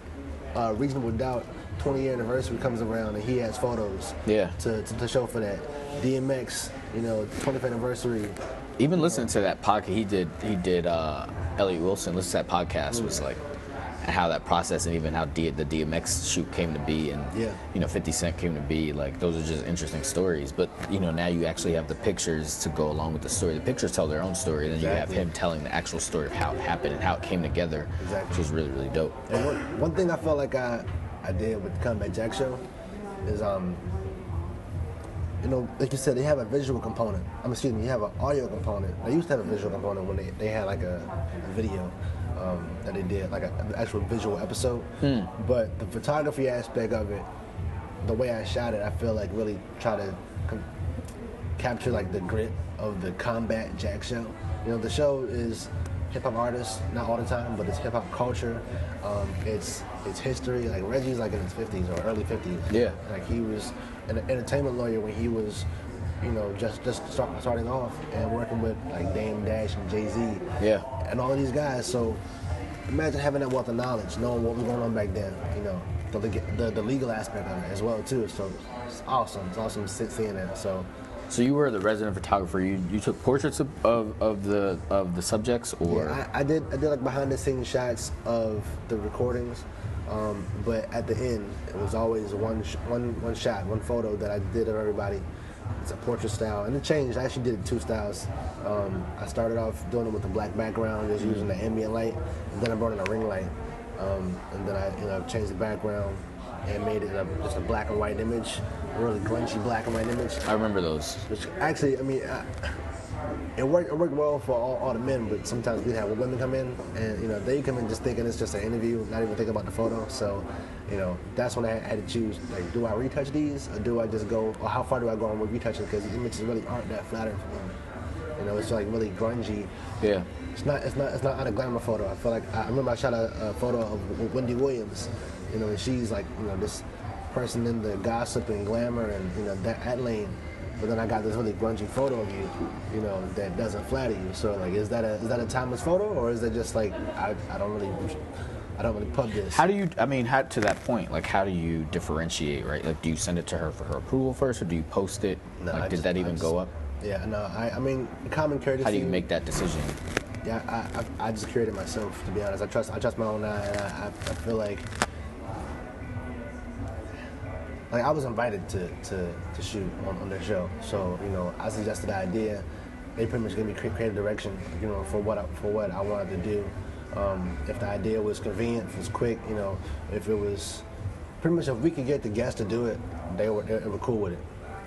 Reasonable Doubt 20-year anniversary comes around, and he has photos to show for that. DMX, you know, 20th anniversary. Even listening to that podcast, he did Elliot Wilson. Listening to that podcast was like how that process and even how the DMX shoot came to be, and you know, 50 Cent came to be. Like those are just interesting stories. But you know, now you actually have the pictures to go along with the story. The pictures tell their own story, and then you have him telling the actual story of how it happened and how it came together, which was really, really dope. And one thing I felt like I did with the Combat Jack Show is you know, like you said, they have a visual component. You have an audio component. They used to have a visual component when they had like a video. That they did, like an actual visual episode. But the photography aspect of it, the way I shot it, I feel like really try to capture like the grit of the Combat Jack Show. You know, the show is hip-hop artists, not all the time, but it's hip-hop culture. It's history. Like Reggie's like in his 50s or early 50s. Yeah. Like he was an entertainment lawyer when he was, you know, starting off and working with like Dame Dash and Jay-Z and all of these guys. So imagine having that wealth of knowledge, knowing what was going on back then, you know, the legal aspect of it as well too. So it's awesome. It's awesome seeing that. So you were the resident photographer. You took portraits of the subjects, or I did like behind the scenes shots of the recordings. But at the end, it was always one shot, one photo that I did of everybody. It's a portrait style, and it changed. I actually did two styles. I started off doing it with a black background, just using the ambient light, and then I brought in a ring light, and then I, you know, changed the background and made it just a black and white image, a really grungy black and white image. I remember those. Which actually, I mean, it worked well for all the men, but sometimes we have women come in, and you know, they come in just thinking it's just an interview, not even thinking about the photo. So, you know, that's when I had to choose, like, do I retouch these, or do I just go, or how far do I go on with retouching? Because the images really aren't that flattering for women. You know, it's like really grungy. Yeah. It's not a glamour photo. I feel like I remember I shot a photo of Wendy Williams. You know, and she's like, you know, this person in the gossip and glamour and, you know, that lane. but then I got this really grungy photo of you, you know, that doesn't flatter you. So like, is that a timeless photo, or is that just like I don't really pub this? How do you, I mean, how, to that point, like, how do you differentiate, right? Like, do you send it to her for her approval first, or do you post it? No, like, did that even go up? Yeah, no, I mean, common courtesy. How do you make that decision? Yeah, I just curated myself, to be honest. I trust my own eye, and I feel like I was invited to shoot on their show, so you know, I suggested the idea. They pretty much gave me creative direction, you know, for what I wanted to do. If the idea was convenient, if it was quick, you know, if it was pretty much, if we could get the guests to do it, they were cool with it.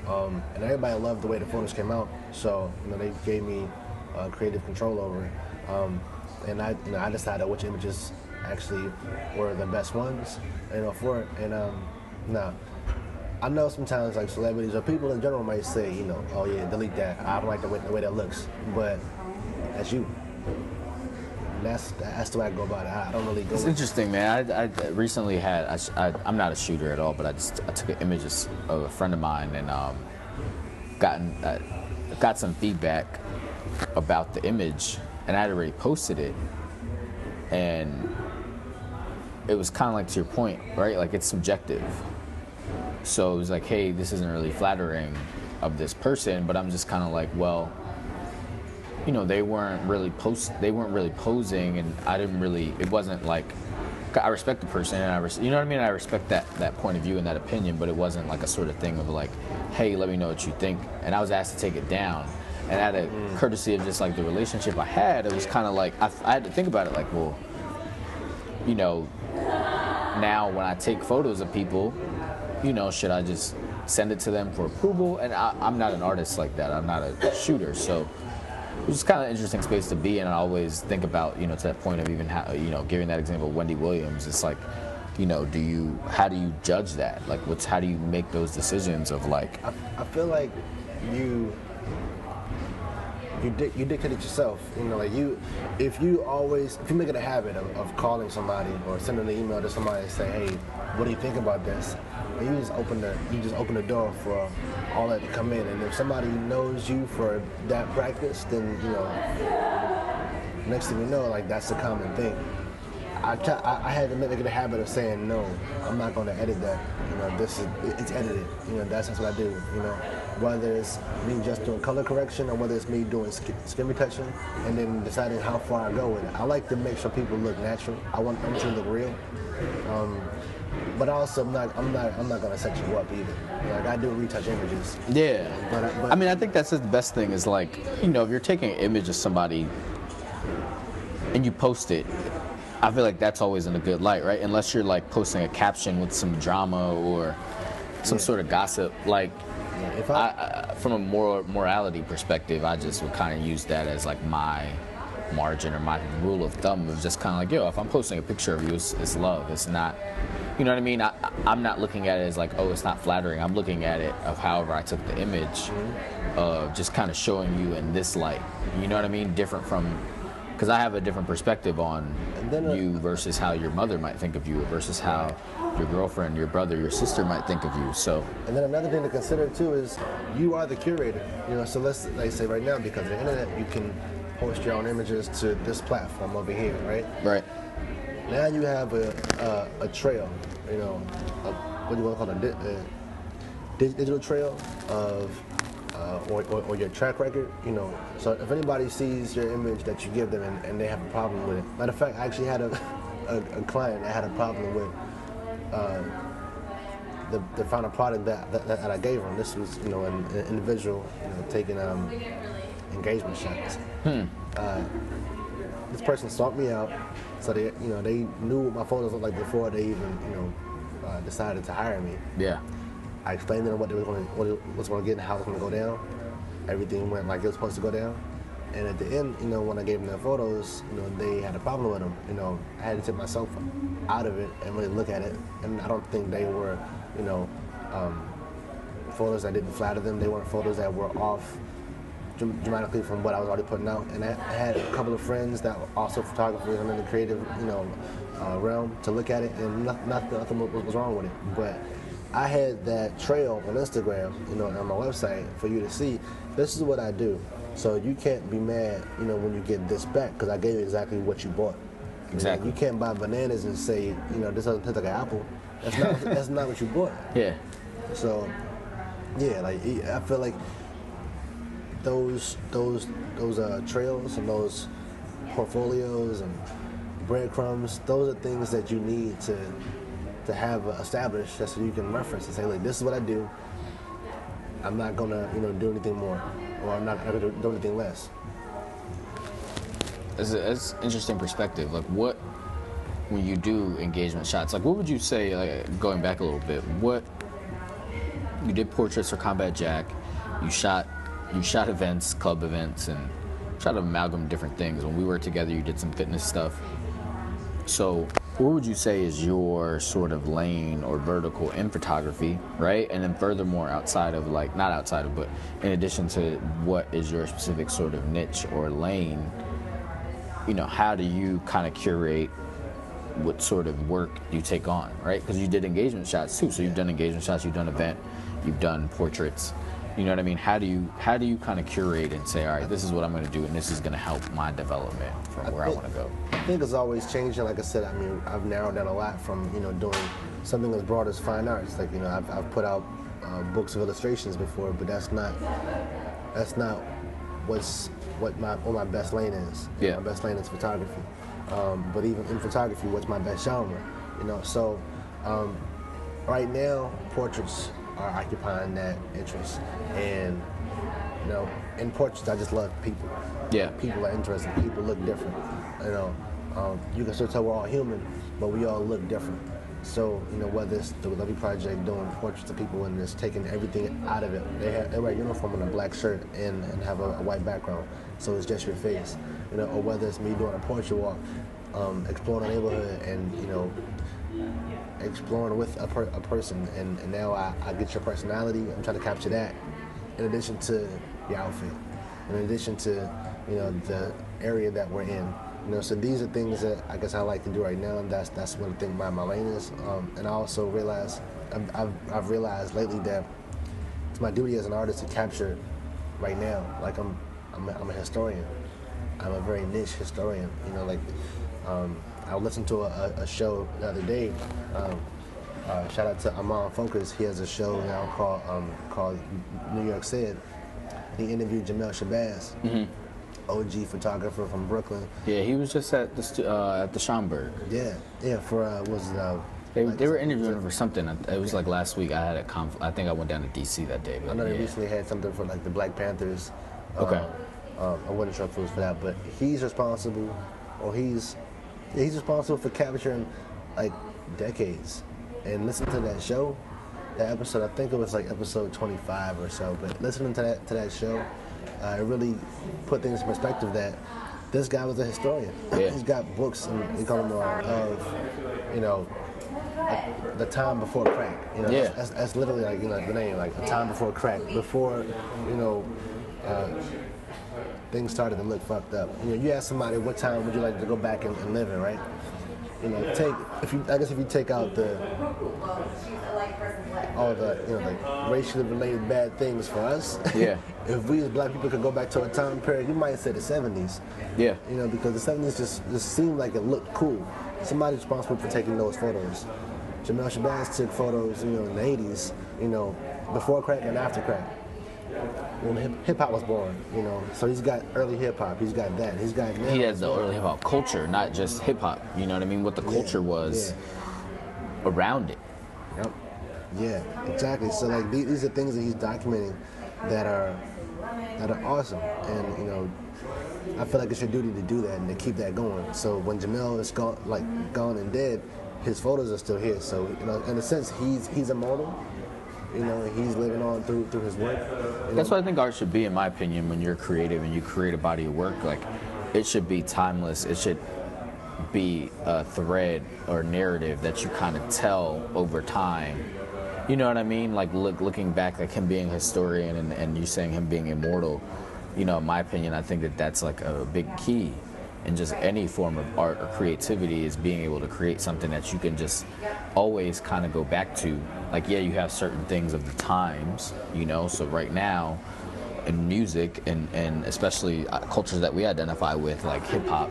And everybody loved the way the photos came out, so you know, they gave me creative control over it. And I decided which images actually were the best ones, you know, for it. And I know sometimes, like, celebrities or people in general might say, you know, oh yeah, delete that, I don't like the way that looks, but that's you. That's the way I go about it. I don't really go. It's interesting, man. I recently had, I'm not a shooter at all, but I took an image of a friend of mine and got some feedback about the image, and I had already posted it, and it was kind of like, to your point, right? Like, it's subjective. So it was like, hey, this isn't really flattering of this person, but I'm just kind of like, well, you know, they weren't really posing, and I didn't really, it wasn't like, I respect the person, and you know what I mean? I respect that point of view and that opinion, but it wasn't like a sort of thing of like, hey, let me know what you think. And I was asked to take it down, and out of courtesy of just like the relationship I had, it was kind of like, I had to think about it like, well, you know, now when I take photos of people, you know, should I just send it to them for approval? And I'm not an artist like that. I'm not a shooter, so it was kind of an interesting space to be in. And I always think about, you know, to that point of even how, you know, giving that example of Wendy Williams, it's like, you know, how do you judge that? Like, how do you make those decisions of like? I feel like you dictate it yourself. You know, like, if you make it a habit of calling somebody or sending an email to somebody and say, hey, what do you think about this? And you just open the door for all that to come in. And if somebody knows you for that practice, then, you know, next thing you know, like, that's the common thing. I had to make it a habit of saying, no, I'm not going to edit that. You know, it's edited. You know, that's what I do. You know, whether it's me just doing color correction or whether it's me doing skin protection, and then deciding how far I go with it. I like to make sure people look natural. I want you to look real. But also, I'm not gonna set you up either. Like, I do retouch images. Yeah. But I mean, I think that's the best thing is, like, you know, if you're taking an image of somebody and you post it, I feel like that's always in a good light, right? Unless you're like posting a caption with some drama or some sort of gossip. Like, if I from a morality perspective, I just would kind of use that as like my margin or my rule of thumb of just kind of like, yo, if I'm posting a picture of you, it's love. It's not, you know what I mean? I'm not looking at it as like, oh, it's not flattering. I'm looking at it of however I took the image, of just kind of showing you in this light. You know what I mean? Different from, because I have a different perspective on you versus how your mother might think of you, versus how your girlfriend, your brother, your sister might think of you. So, and then another thing to consider too is you are the curator. You know, so let's, like, say right now, because of the internet, you can post your own images to this platform over here, right? Right. Now you have a trail, you know, what do you want to call it, a digital trail of, or your track record, you know. So if anybody sees your image that you give them and they have a problem with it. Matter of fact, I actually had a client that had a problem with the final product that I gave them. This was, you know, an individual, you know, taking engagement shots. This person sought me out, so they, you know, they knew what my photos looked like before they even, you know, decided to hire me. Yeah. I explained to them what was going to get and how it was going to go down. Everything went like it was supposed to go down. And at the end, you know, when I gave them their photos, you know, they had a problem with them. You know, I had to take myself out of it and really look at it. And I don't think they were, you know, photos that didn't flatter them. They weren't photos that were off dramatically from what I was already putting out. And I had a couple of friends that were also photographers and in the creative, you know, realm to look at it, and nothing was wrong with it. But I had that trail on Instagram, you know, on my website for you to see. This is what I do. So you can't be mad, you know, when you get this back, because I gave you exactly what you bought. Exactly. You can't buy bananas and say, you know, this doesn't taste like an apple. That's not, that's not what you bought. Yeah. So, yeah, like I feel like those trails and those portfolios and breadcrumbs, those are things that you need to have established, that's so you can reference and say, like, this is what I do. I'm not gonna, you know, do anything more, or I'm not gonna do anything less. That's an interesting perspective. Like, what, when you do engagement shots, like, what would you say, like, going back a little bit, what, you did portraits for Combat Jack, you shot events, club events, and tried to amalgam different things. When we were together, you did some fitness stuff. So what would you say is your sort of lane or vertical in photography, right? And then furthermore, outside of, like, not outside of, but in addition to what is your specific sort of niche or lane, you know, how do you kind of curate what sort of work you take on, right? Because you did engagement shots too, so you've done engagement shots, you've done event, you've done portraits. You know what I mean? How do you kind of curate and say, all right, this is what I'm going to do, and this is going to help my development from where I want to go? I think it's always changing. Like I said, I mean, I've narrowed down a lot from, you know, doing something as broad as fine arts. Like, you know, I've put out books of illustrations before, but that's not what my best lane is. Yeah. My best lane is photography. But even in photography, what's my best genre? You know, so right now, portraits are occupying that interest, and, you know, in portraits, I just love people. Yeah, people are interesting. People look different. You know, you can still tell we're all human, but we all look different. So, you know, whether it's the We Love You Project doing portraits of people and just taking everything out of it, they wear a uniform and a black shirt and have a white background, so it's just your face. You know, or whether it's me doing a portrait walk, exploring the neighborhood, and, you know, exploring with a person, and now I get your personality. I'm trying to capture that, in addition to your outfit, in addition to, you know, the area that we're in. You know, so these are things that I guess I like to do right now, and that's one thing my lane is. And I also realize I've realized lately that it's my duty as an artist to capture right now. Like, I'm a historian. I'm a very niche historian. You know, like. I listened to a show the other day. Shout out to Amon Focus. He has a show now called New York Said. He interviewed Jamel Shabazz, OG photographer from Brooklyn. Yeah, he was just at the Schomburg. Yeah. For they were interviewing him for something. It was like last week. I had a I think I went down to D.C. that day. But I know they recently had something for like the Black Panthers. Okay. I wasn't sure if it was for that, but he's responsible, or he's responsible for capturing, like, decades. And listen to that show, that episode, I think it was like episode 25 or so, but listening to that show, it really put things in perspective that this guy was a historian. Yeah. He's got books, and he called them, of, you know, the time before crack. You know, yeah. That's literally, like, you know, the name, like, the time before crack, before, you know, things started to look fucked up. You know, you ask somebody, what time would you like to go back and live in, right? You know, if you take out all the you know, like, racially related bad things for us. Yeah. If we as black people could go back to a time period, you might say the 70s. Yeah. You know, because the 70s just seemed like it looked cool. Somebody's responsible for taking those photos. Jamel Shabazz took photos, you know, in the 80s, you know, before crack and after crack. When hip-hop was born, you know, so he's got early hip-hop, he's got that, he's got... He has the early hip-hop culture, not just hip-hop, you know what I mean, what the culture was around it. Yep. Yeah, exactly, so, like, these are things that he's documenting that are awesome, and, you know, I feel like it's your duty to do that and to keep that going, so when Jamel is gone and dead, his photos are still here, so, you know, in a sense, he's immortal. You know, he's living on through his work. That's what I think art should be, in my opinion, when you're creative and you create a body of work. Like, it should be timeless. It should be a thread or narrative that you kind of tell over time. You know what I mean? Like, looking back, like him being a historian and you saying him being immortal, you know, in my opinion, I think that's like a big key and just any form of art or creativity is being able to create something that you can just always kind of go back to. Like, yeah, you have certain things of the times, you know, so right now in music and especially cultures that we identify with, like hip-hop,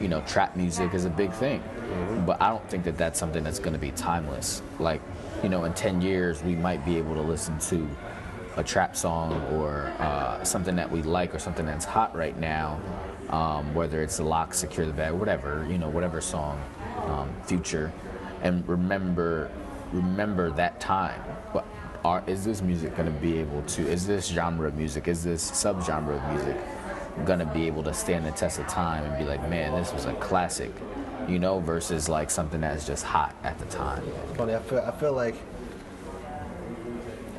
you know, trap music is a big thing. Mm-hmm. But I don't think that that's something that's going to be timeless. Like, you know, in 10 years, we might be able to listen to a trap song or something that we like or something that's hot right now, whether it's the Lock, Secure the Bag, whatever, you know, whatever song, Future, and remember that time. But is this music going to be able to, is this genre of music, is this subgenre of music going to be able to stand the test of time and be like, man, this was a classic, you know, versus like something that's just hot at the time? Funny, I feel like,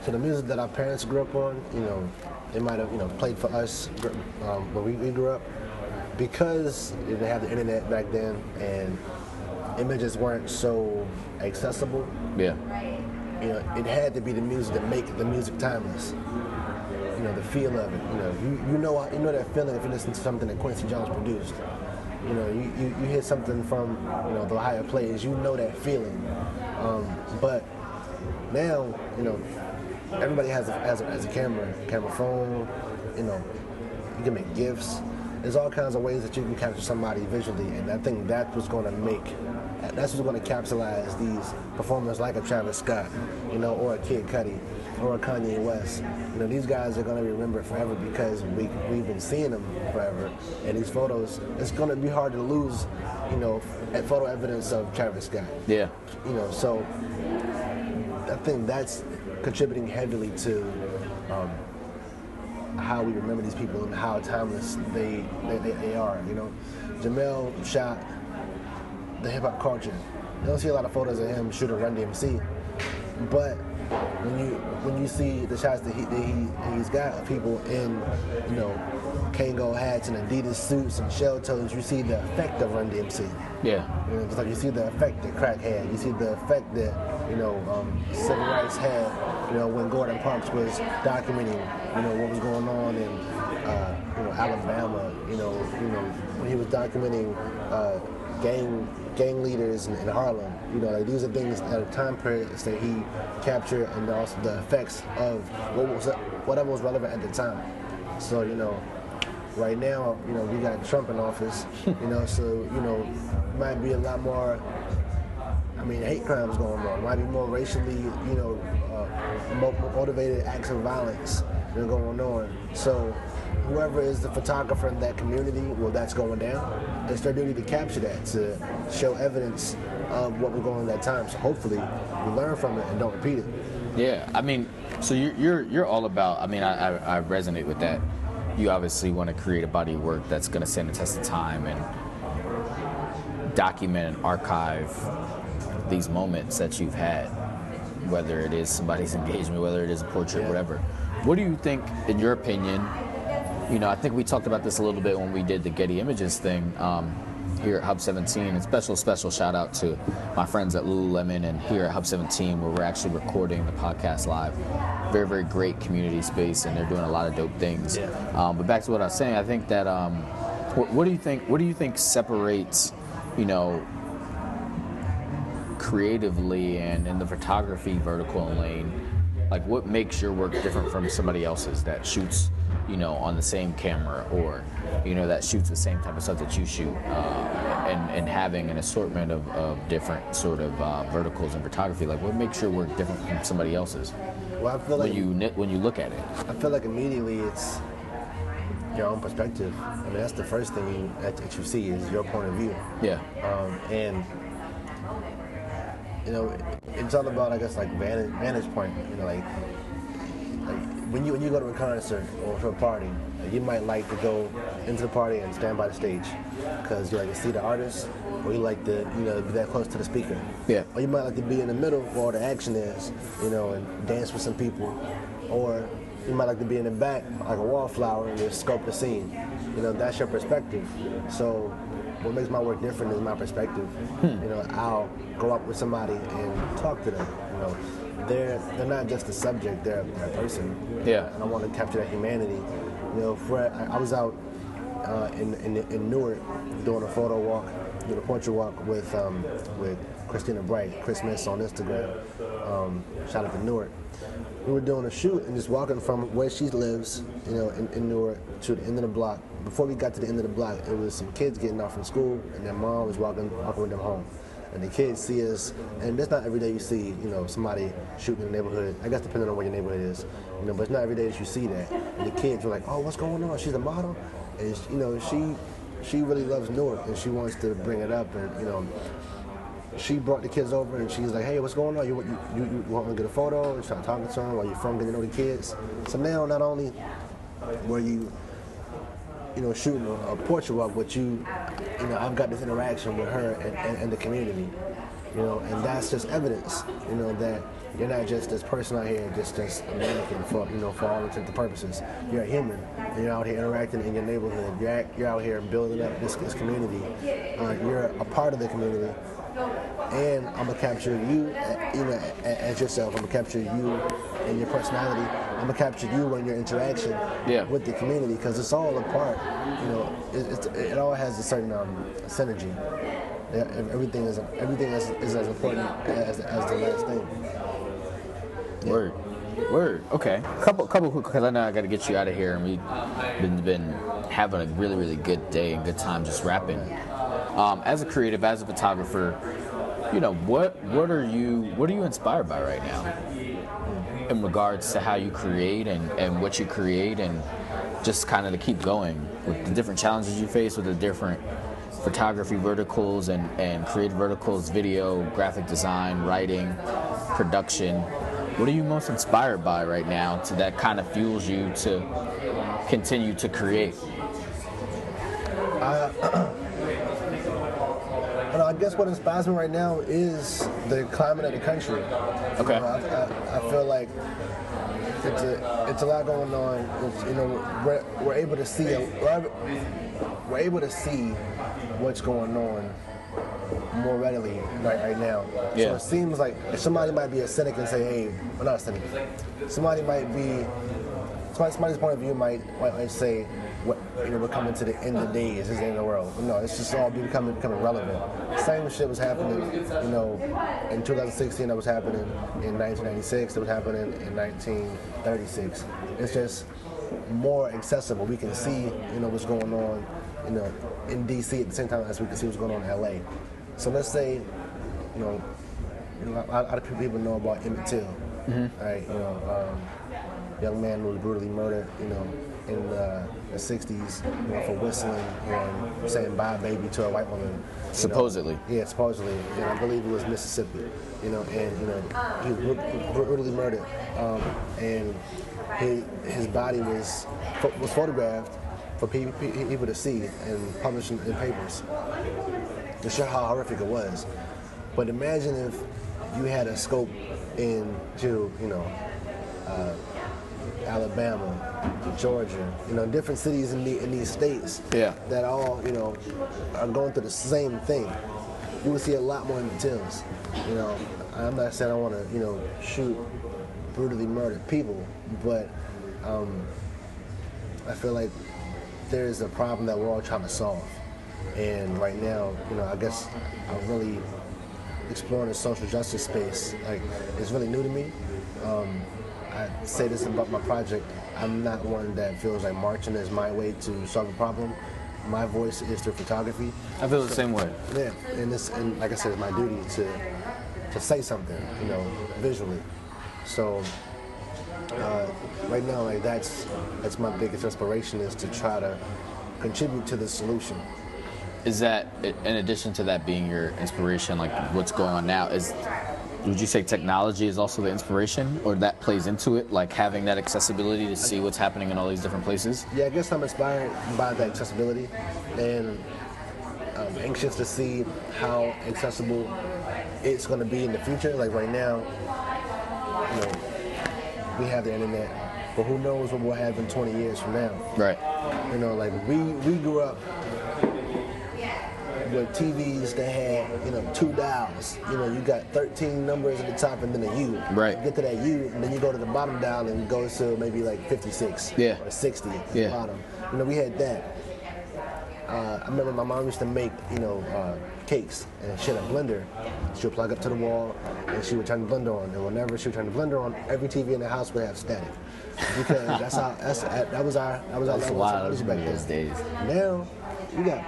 so the music that our parents grew up on, you know, it might have, you know, played for us when we grew up, because they didn't have the internet back then and images weren't so accessible. Yeah. You know, it had to be the music that make the music timeless. You know, the feel of it. You know, you know that feeling if you listen to something that Quincy Jones produced. You know, you hear something from, you know, the higher players. You know that feeling. But now, you know, everybody has a camera phone, you know, you can make GIFs. There's all kinds of ways that you can capture somebody visually, and I think that's what's going to capitalize these performers like a Travis Scott, you know, or a Kid Cudi, or a Kanye West. You know, these guys are going to be remembered forever because we've been seeing them forever, and these photos, it's going to be hard to lose, you know, photo evidence of Travis Scott. Yeah. You know, so I think that's contributing heavily to how we remember these people and how timeless they are. You know, Jamel shot the hip-hop culture. You don't see a lot of photos of him shooting Run D.M.C., but when you see the shots that he's got of people in, you know, Kangol hats and Adidas suits and shell toes, you see the effect of Run D.M.C. Yeah. You know, just like you see the effect that crack had. You see the effect that, you know, civil rights had, you know, when Gordon Parks was documenting, you know, what was going on in, you know, Alabama, you know, when he was documenting gang leaders in Harlem. You know, like, these are things at a time period that he captured, and also the effects of whatever was relevant at the time. So, you know, right now, you know, we got Trump in office, you know, so, you know, might be a lot more, I mean, hate crimes going on, might be more racially, you know, motivated acts of violence that are going on. So whoever is the photographer in that community, well, that's going down. It's their duty to capture that, to show evidence of what was going on at that time. So hopefully we learn from it and don't repeat it. Yeah, I mean, so you're all about, I mean, I resonate with that. You obviously want to create a body of work that's going to stand the test of time and document and archive these moments that you've had, whether it is somebody's engagement, whether it is a portrait, whatever. What do you think, in your opinion, you know, I think we talked about this a little bit when we did the Getty Images thing here at Hub 17, and special shout out to my friends at Lululemon and here at Hub 17, where we're actually recording the podcast live. Very, very great community space, and they're doing a lot of dope things. Yeah. But back to what I was saying, I think that what do you think separates, you know, creatively and in the photography vertical and lane, like what makes your work different from somebody else's that shoots, you know, on the same camera, or, you know, that shoots the same type of stuff that you shoot, and having an assortment of different sort of verticals in photography, like what makes your work different from somebody else's? Well, I feel like when you look at it, I feel like immediately it's your own perspective. I mean, that's the first thing that you see is your point of view. Yeah. And you know, it's all about, I guess, like vantage point. You know, like when you go to a concert or to a party, you might like to go into the party and stand by the stage because you like to see the artist, or you like to, you know, be that close to the speaker. Yeah. Or you might like to be in the middle where all the action is, you know, and dance with some people. Or you might like to be in the back like a wallflower and just scope the scene. You know, that's your perspective. So what makes my work different is my perspective. You know, I'll go up with somebody and talk to them, you know. They're not just a subject, they're a person. Yeah. And I want to capture that humanity. You know, I was out in Newark doing a photo walk, doing a portrait walk with Christina Bright, Chris Miss on Instagram. Shout out to Newark. We were doing a shoot and just walking from where she lives, you know, in Newark to the end of the block. Before we got to the end of the block, it was some kids getting off from school and their mom was walking with them home. And the kids see us, and that's not every day you see, you know, somebody shooting in the neighborhood. I guess depending on where your neighborhood is, you know, but it's not every day that you see that. And the kids were like, "Oh, what's going on? She's a model," and you know, she really loves Newark, and she wants to bring it up, and you know. She brought the kids over and she's like, "Hey, what's going on? You want me to get a photo?" And start talking to them while you're from getting to know the kids. So now not only were you shooting a portrait walk, but you know, I've got this interaction with her and the community, you know, and that's just evidence, you know, that you're not just this person out here, just this American for, you know, for all intents and purposes. You're a human, and you're out here interacting in your neighborhood. You're out here building up this community. You're a part of the community. And I'm gonna capture you know, as yourself. I'm gonna capture you and your personality. I'm gonna capture you and your interaction with the community, because it's all a part. You know, it all has a certain synergy. Yeah, everything is as important as the last thing. Yeah. Word. Okay. Couple quick, because I know I got to get you out of here, and we've been having a really, really good day and good time just rapping. As a creative, as a photographer, you know, what are you inspired by right now in regards to how you create and what you create, and just kind of to keep going with the different challenges you face with the different photography verticals and creative verticals, video, graphic design, writing, production. What are you most inspired by right now to that kind of fuels you to continue to create? I guess what inspires me right now is the climate of the country. Okay. You know, I feel like it's a lot going on. It's, you know, we're able to see what's going on more readily right now. Yeah. So it seems like somebody might be a cynic and say, "Hey, well, not a cynic." Somebody might be. Somebody's point of view might say, "What, you know, we're coming to the end of days. This is the end of the world." No, it's just all becoming relevant. Same shit was happening, you know, in 2016. That was happening in 1996. That was happening in 1936. It's just more accessible. We can see, you know, what's going on, you know, in D.C. at the same time as we can see what's going on in L.A. So let's say, you know, a lot of people know about Emmett Till, right? You know. Young man who was brutally murdered, you know, in the 60s, you know, for whistling and saying "bye, baby" to a white woman. Supposedly. Know. Yeah, supposedly. You know, I believe it was Mississippi. You know, and you know, he was brutally murdered, and his body was photographed for people to see and published in papers. To show how horrific it was. But imagine if you had a scope into, you know. Alabama, Georgia, you know, different cities in these states that all, you know, are going through the same thing. You will see a lot more details. You know, I'm not saying I want to, you know, shoot brutally murdered people, but I feel like there is a problem that we're all trying to solve. And right now, you know, I guess I'm really exploring the social justice space. Like, it's really new to me. I say this about my project, I'm not one that feels like marching is my way to solve a problem. My voice is through photography. I feel the same way. Yeah, and like I said, it's my duty to say something, you know, visually. So right now, like that's my biggest inspiration, is to try to contribute to the solution. Is that, in addition to that being your inspiration, like what's going on now, would you say technology is also the inspiration, or that plays into it, like having that accessibility to see what's happening in all these different places? Yeah, I guess I'm inspired by the accessibility, and I'm anxious to see how accessible it's going to be in the future. Like right now, you know, we have the internet, but who knows what we'll have in 20 years from now. Right. You know, like we grew up with TVs that had, you know, 2 dials. You know, you got 13 numbers at the top and then a U. Right. You get to that U, and then you go to the bottom dial and go to maybe like 56 or 60 at the bottom. You know, we had that. I remember my mom used to make, cakes, and she had a blender. She would plug up to the wall, and she would turn the blender on. And whenever she would turn the blender on, every TV in the house would have static, because that was our level back those days. Now you got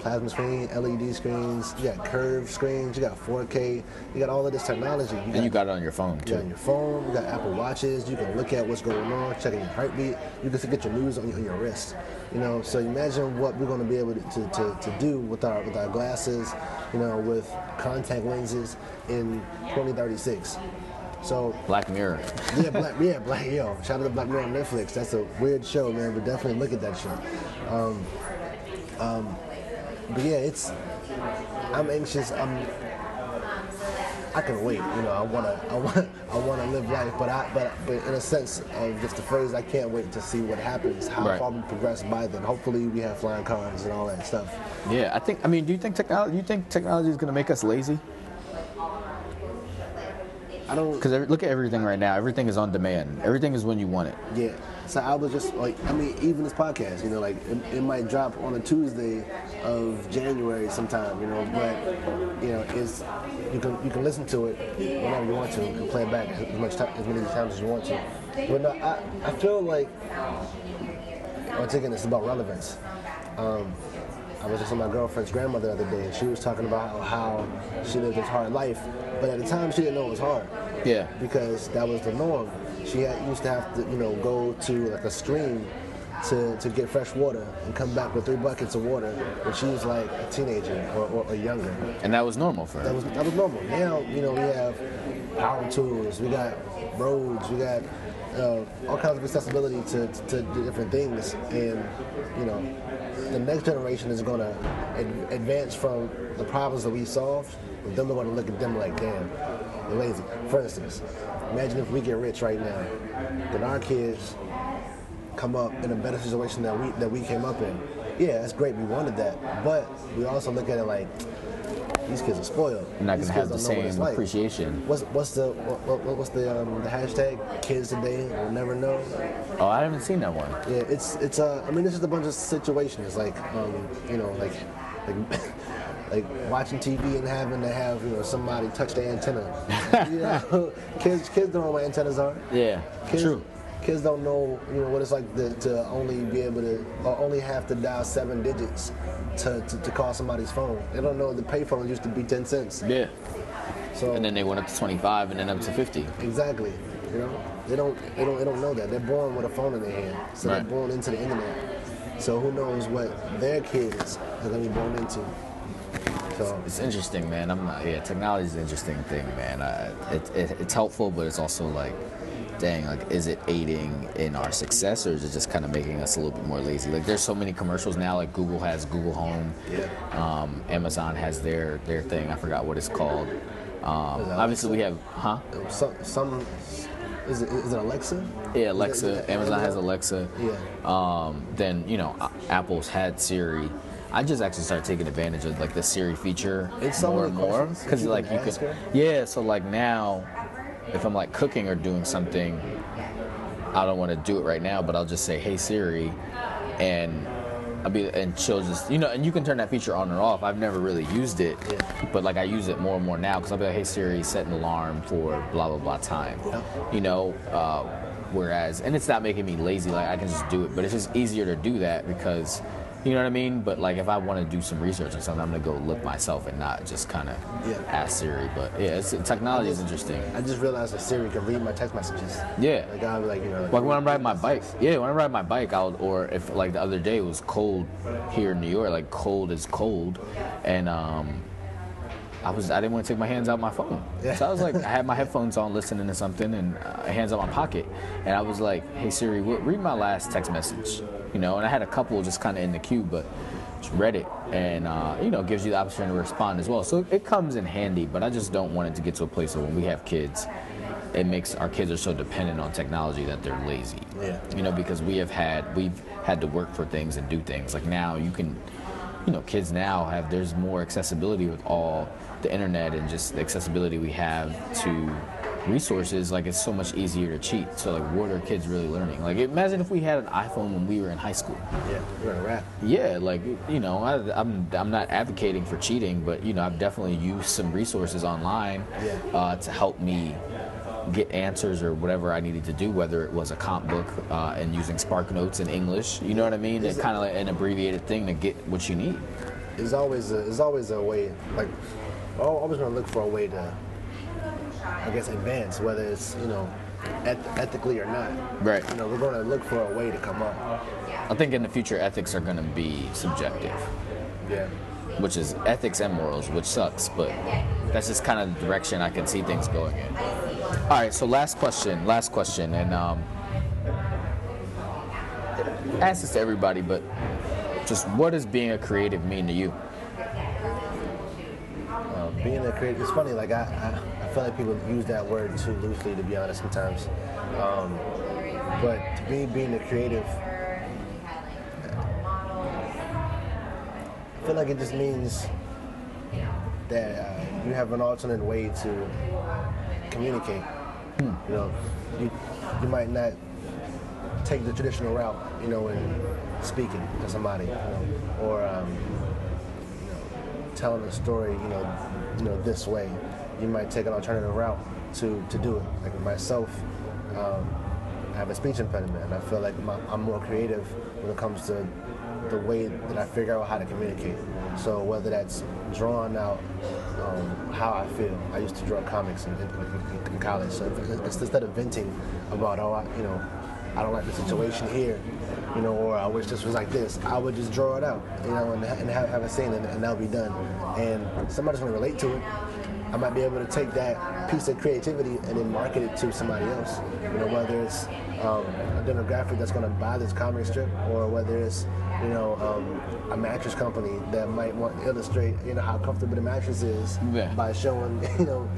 plasma screen, LED screens, you got curved screens, you got 4K, you got all of this technology. And you got it on your phone too. On your phone, you got Apple Watches. You can look at what's going on, checking your heartbeat. You can get your news on your wrist. So imagine what we're going to be able to do with our glasses, with contact lenses in 2036. So Black Mirror. Shout out to Black Mirror on Netflix. That's a weird show, man, but definitely look at that show. But yeah, I'm anxious. I can wait. I wanna live life. But in a sense of just the phrase, I can't wait to see what happens. How far we progress by then. Hopefully, we have flying cars and all that stuff. Yeah, do you think technology is gonna make us lazy? I don't. Because look at everything right now. Everything is on demand. Everything is when you want it. Yeah. So I was just like, even this podcast, it might drop on a Tuesday of January sometime, but it's you can listen to it whenever you want to and play it back as many times as you want to. But no, I feel like I'm thinking it's about relevance. I was just with my girlfriend's grandmother the other day, and she was talking about how she lived this hard life, but at the time she didn't know it was hard. Yeah. Because that was the norm. She used to have to go to like a stream to get fresh water and come back with 3 buckets of water when she was like a teenager or younger. And that was normal for her. That was normal. Now, we have power tools, we got roads, we got all kinds of accessibility to different things, and the next generation is going to advance from the problems that we solved. But then we're going to look at them like, damn, they're lazy. For instance, imagine if we get rich right now, then our kids come up in a better situation than we came up in. Yeah, that's great. We wanted that, but we also look at it like, these kids are spoiled. You're not going to have the same appreciation. What's the hashtag? Kids today will never know. Oh, I haven't seen that one. Yeah, it's just a bunch of situations like watching TV and having to have somebody touch the antenna. Kids don't know what antennas are. Yeah, true. Kids don't know what it's like to only be able to or only have to dial 7 digits to call somebody's phone. They don't know the payphone used to be 10 cents. Yeah. So and then they went up to 25 and then up to 50. Exactly. They don't know that. They're born with a phone in their hand, so they're born into the internet. So who knows what their kids are going to be born into. So it's interesting, man. Technology is an interesting thing, man. It's helpful, but it's also like, dang, like, is it aiding in our success, or is it just kind of making us a little bit more lazy? Like, there's so many commercials now. Like, Google has Google Home. Yeah. Amazon has their thing. I forgot what it's called. Obviously, we have, is it Alexa? Yeah, Alexa. Amazon has Alexa. Yeah. Then, Apple's had Siri. I just actually started taking advantage of, like, the Siri feature more and more. Because, like, you could... Yeah, so, like, now... If I'm like cooking or doing something, I don't want to do it right now, but I'll just say, "Hey Siri," and she'll just and you can turn that feature on or off. I've never really used it, but like I use it more and more now because I'll be like, "Hey Siri, set an alarm for blah blah blah time," Whereas, and it's not making me lazy. Like I can just do it, but it's just easier to do that because. You know what I mean? But, like, if I want to do some research or something, I'm going to go look myself and not just kind of ask Siri. But, yeah, technology is interesting. I just realized that Siri can read my text messages. Yeah. Like, I'll be like, Like, when I'm riding my bike. Yeah, when I ride my bike, or if the other day it was cold here in New York, like, cold is cold. And, I didn't want to take my hands out my phone. Yeah. So I was like, I had my headphones on listening to something and hands out my pocket. And I was like, hey, Siri, read my last text message. And I had a couple just kind of in the queue, but just read it. And, gives you the opportunity to respond as well. So it comes in handy, but I just don't want it to get to a place where when we have kids, it makes our kids are so dependent on technology that they're lazy. Yeah. Because we've had to work for things and do things. Like now you can... kids now there's more accessibility with all the internet and just the accessibility we have to resources, like it's so much easier to cheat. So like, what are kids really learning? Like, imagine if we had an iPhone when we were in high school. Yeah, you're a rat. Yeah, like, you know, I'm not advocating for cheating, but you know, I've definitely used some resources online to help me get answers or whatever I needed to do, whether it was a comp book and using Spark Notes in English, you know what I mean? It's kind of like an abbreviated thing to get what you need. There's always a way, like, I'm always going to look for a way to, I guess, advance, whether it's, you know, ethically or not. Right. You know, we're going to look for a way to come up. I think in the future, ethics are going to be subjective. Yeah. Which is ethics and morals, which sucks, but that's just kind of the direction I can see things going in. All right, so last question, and ask this to everybody, but just what does being a creative mean to you? Being a creative, it's funny, like I feel like people use that word too loosely, to be honest, sometimes. But to me, being a creative, I feel like it just means that you have an alternate way to communicate. You know, you might not take the traditional route, you know, in speaking to somebody, you know, or you know, telling a story, you know, this way. You might take an alternative route to do it. Like with myself, I have a speech impediment, and I feel like I'm more creative when it comes to the way that I figure out how to communicate. So whether that's drawing out how I feel. I used to draw comics in college. So it's instead of venting about, oh, you know, I don't like the situation here, you know, or I wish this was like this, I would just draw it out, you know, and have a scene, and that'll be done. And somebody's gonna relate to it. I might be able to take that piece of creativity and then market it to somebody else, you know, whether it's a demographic that's gonna buy this comic strip, or whether it's, you know, a mattress company that might want to illustrate, you know, how comfortable the mattress is by showing, you know,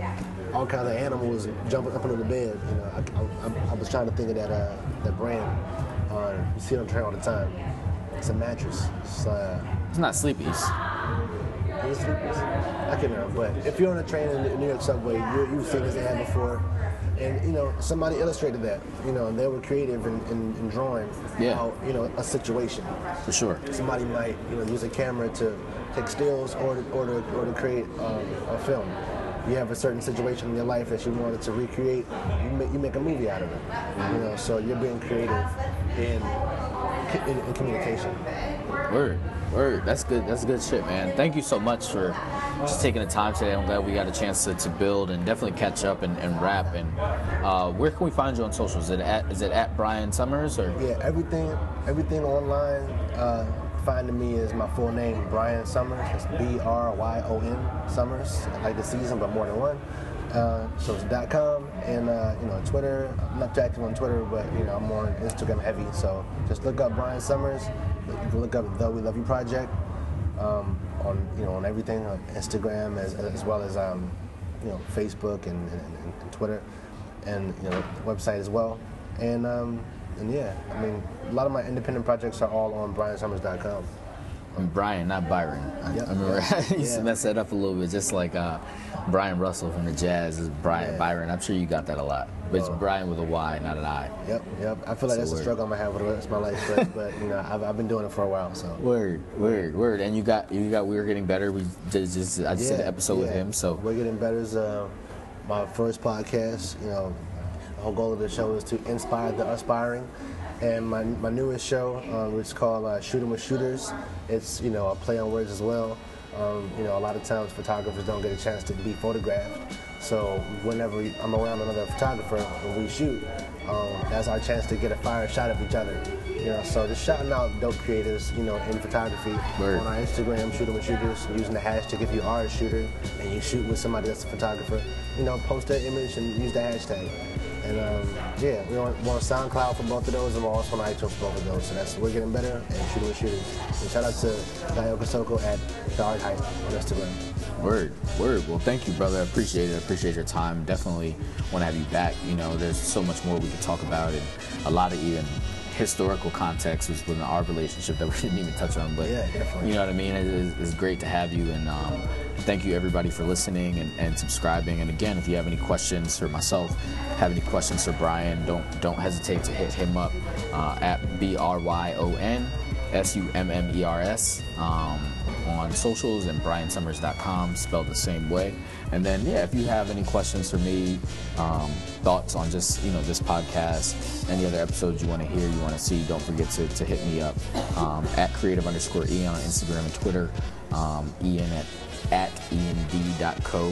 all kinds of animals jumping up into the bed. You know, I was trying to think of that brand. You see it on train all the time. It's a mattress. It's not Sleepy's. Is it Sleepy's? I can't remember. But if you're on a train in the New York subway, you've seen this ad before. And, you know, somebody illustrated that, you know, and they were creative in drawing, how, you know, a situation. For sure. Somebody might, you know, use a camera to take stills or to create a film. You have a certain situation in your life that you wanted to recreate, you make a movie out of it, you know, so you're being creative in communication. Word. That's good shit, man. Thank you so much for just taking the time today. I'm glad we got a chance to build and definitely catch up and rap. And where can we find you on socials? Is it at Bryon Summers or? Yeah, everything online. Finding me is my full name, Bryon Summers. It's Bryon Summers. I like the season, but more than one. So it's .com, and you know, Twitter. I'm not active on Twitter, but you know, I'm on Instagram heavy. So just look up Bryon Summers. You can look up the We Love You Project on everything, on Instagram as well as you know, Facebook and Twitter, and you know, the website as well. And yeah, I mean, a lot of my independent projects are all on BryonSummers.com. I'm Bryon, not Byron. I remember I used to mess that up a little bit, just like Bryan Russell from the Jazz is Bryan Byron. I'm sure you got that a lot. But it's Bryan with a Y, not an I. Yep. I feel like that's a struggle I'm gonna have with the rest of my life, but you know, I've been doing it for a while. So word. And you got We're Getting Better. I just did an episode with him. So We're Getting Better is my first podcast. You know, the whole goal of the show is to inspire the aspiring. And my newest show, which is called Shooting With Shooters, it's, you know, a play on words as well. You know, a lot of times photographers don't get a chance to be photographed. So whenever I'm around another photographer and we shoot, that's our chance to get a fire shot of each other. You know, so just shouting out dope creators, you know, in photography. Word. On our Instagram, Shooting With Shooters, using the hashtag if you are a shooter and you shoot with somebody that's a photographer, you know, post that image and use the hashtag. And we're on SoundCloud for both of those, and we're also on iTunes for both of those. So that's We're Getting Better and Shooting With Shooters. And shout out to Dio Kosoko at The Art Height on Instagram. Word. Well, thank you, brother. I appreciate it. I appreciate your time. Definitely want to have you back. You know, there's so much more we could talk about, and a lot of even historical context was within our relationship that we didn't even touch on. But you know what I mean? It's great to have you, and Thank you, everybody, for listening and subscribing. And again, if you have any questions for myself, have any questions for Bryon, don't hesitate to hit him up at BryonSummers on socials, and BryonSummers.com, spelled the same way. And then, yeah, if you have any questions for me, thoughts on just, you know, this podcast, any other episodes you want to hear, you want to see, don't forget to hit me up at creative_E on Instagram and Twitter, Ian at enb.co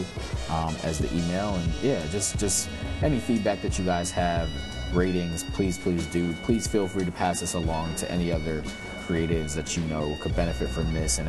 as the email. And yeah, just any feedback that you guys have, ratings, please do. Please feel free to pass this along to any other creatives that you know could benefit from this, and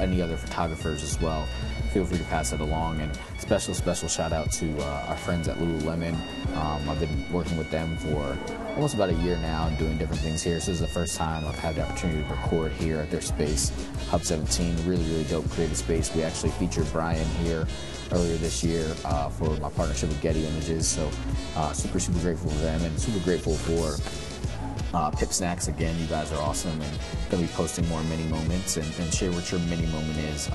any other photographers as well. Feel free to pass it along. And special shout out to our friends at Lululemon. I've been working with them for almost about a year now and doing different things here. So this is the first time I've had the opportunity to record here at their space, Hub 17. Really dope creative space. We actually featured Bryon here earlier this year for my partnership with Getty Images. So super grateful for them, and super grateful for Pip Snacks. Again, you guys are awesome, and gonna be posting more mini moments, and share what your mini moment is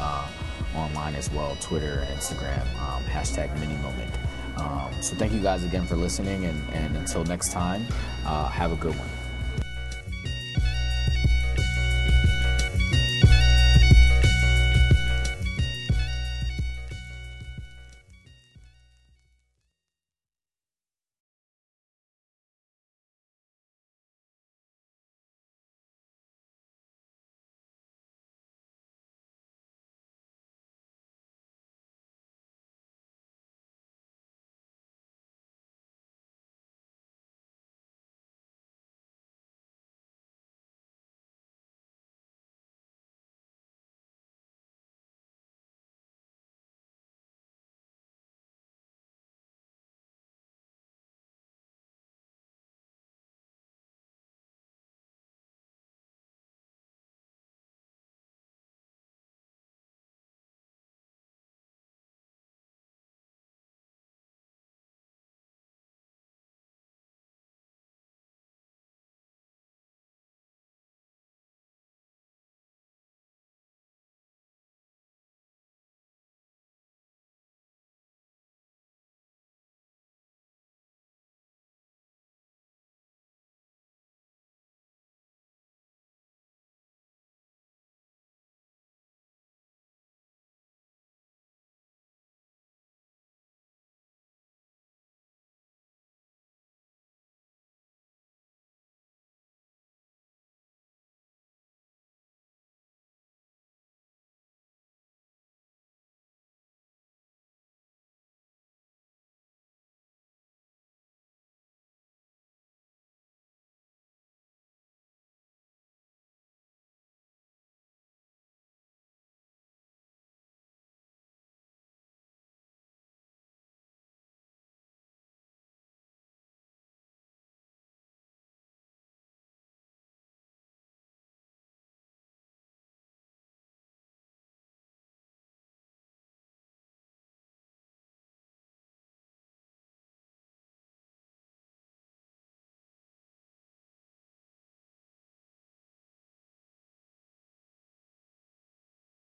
online as well, Twitter and Instagram, #mini moment. So thank you guys again for listening, and until next time, have a good one.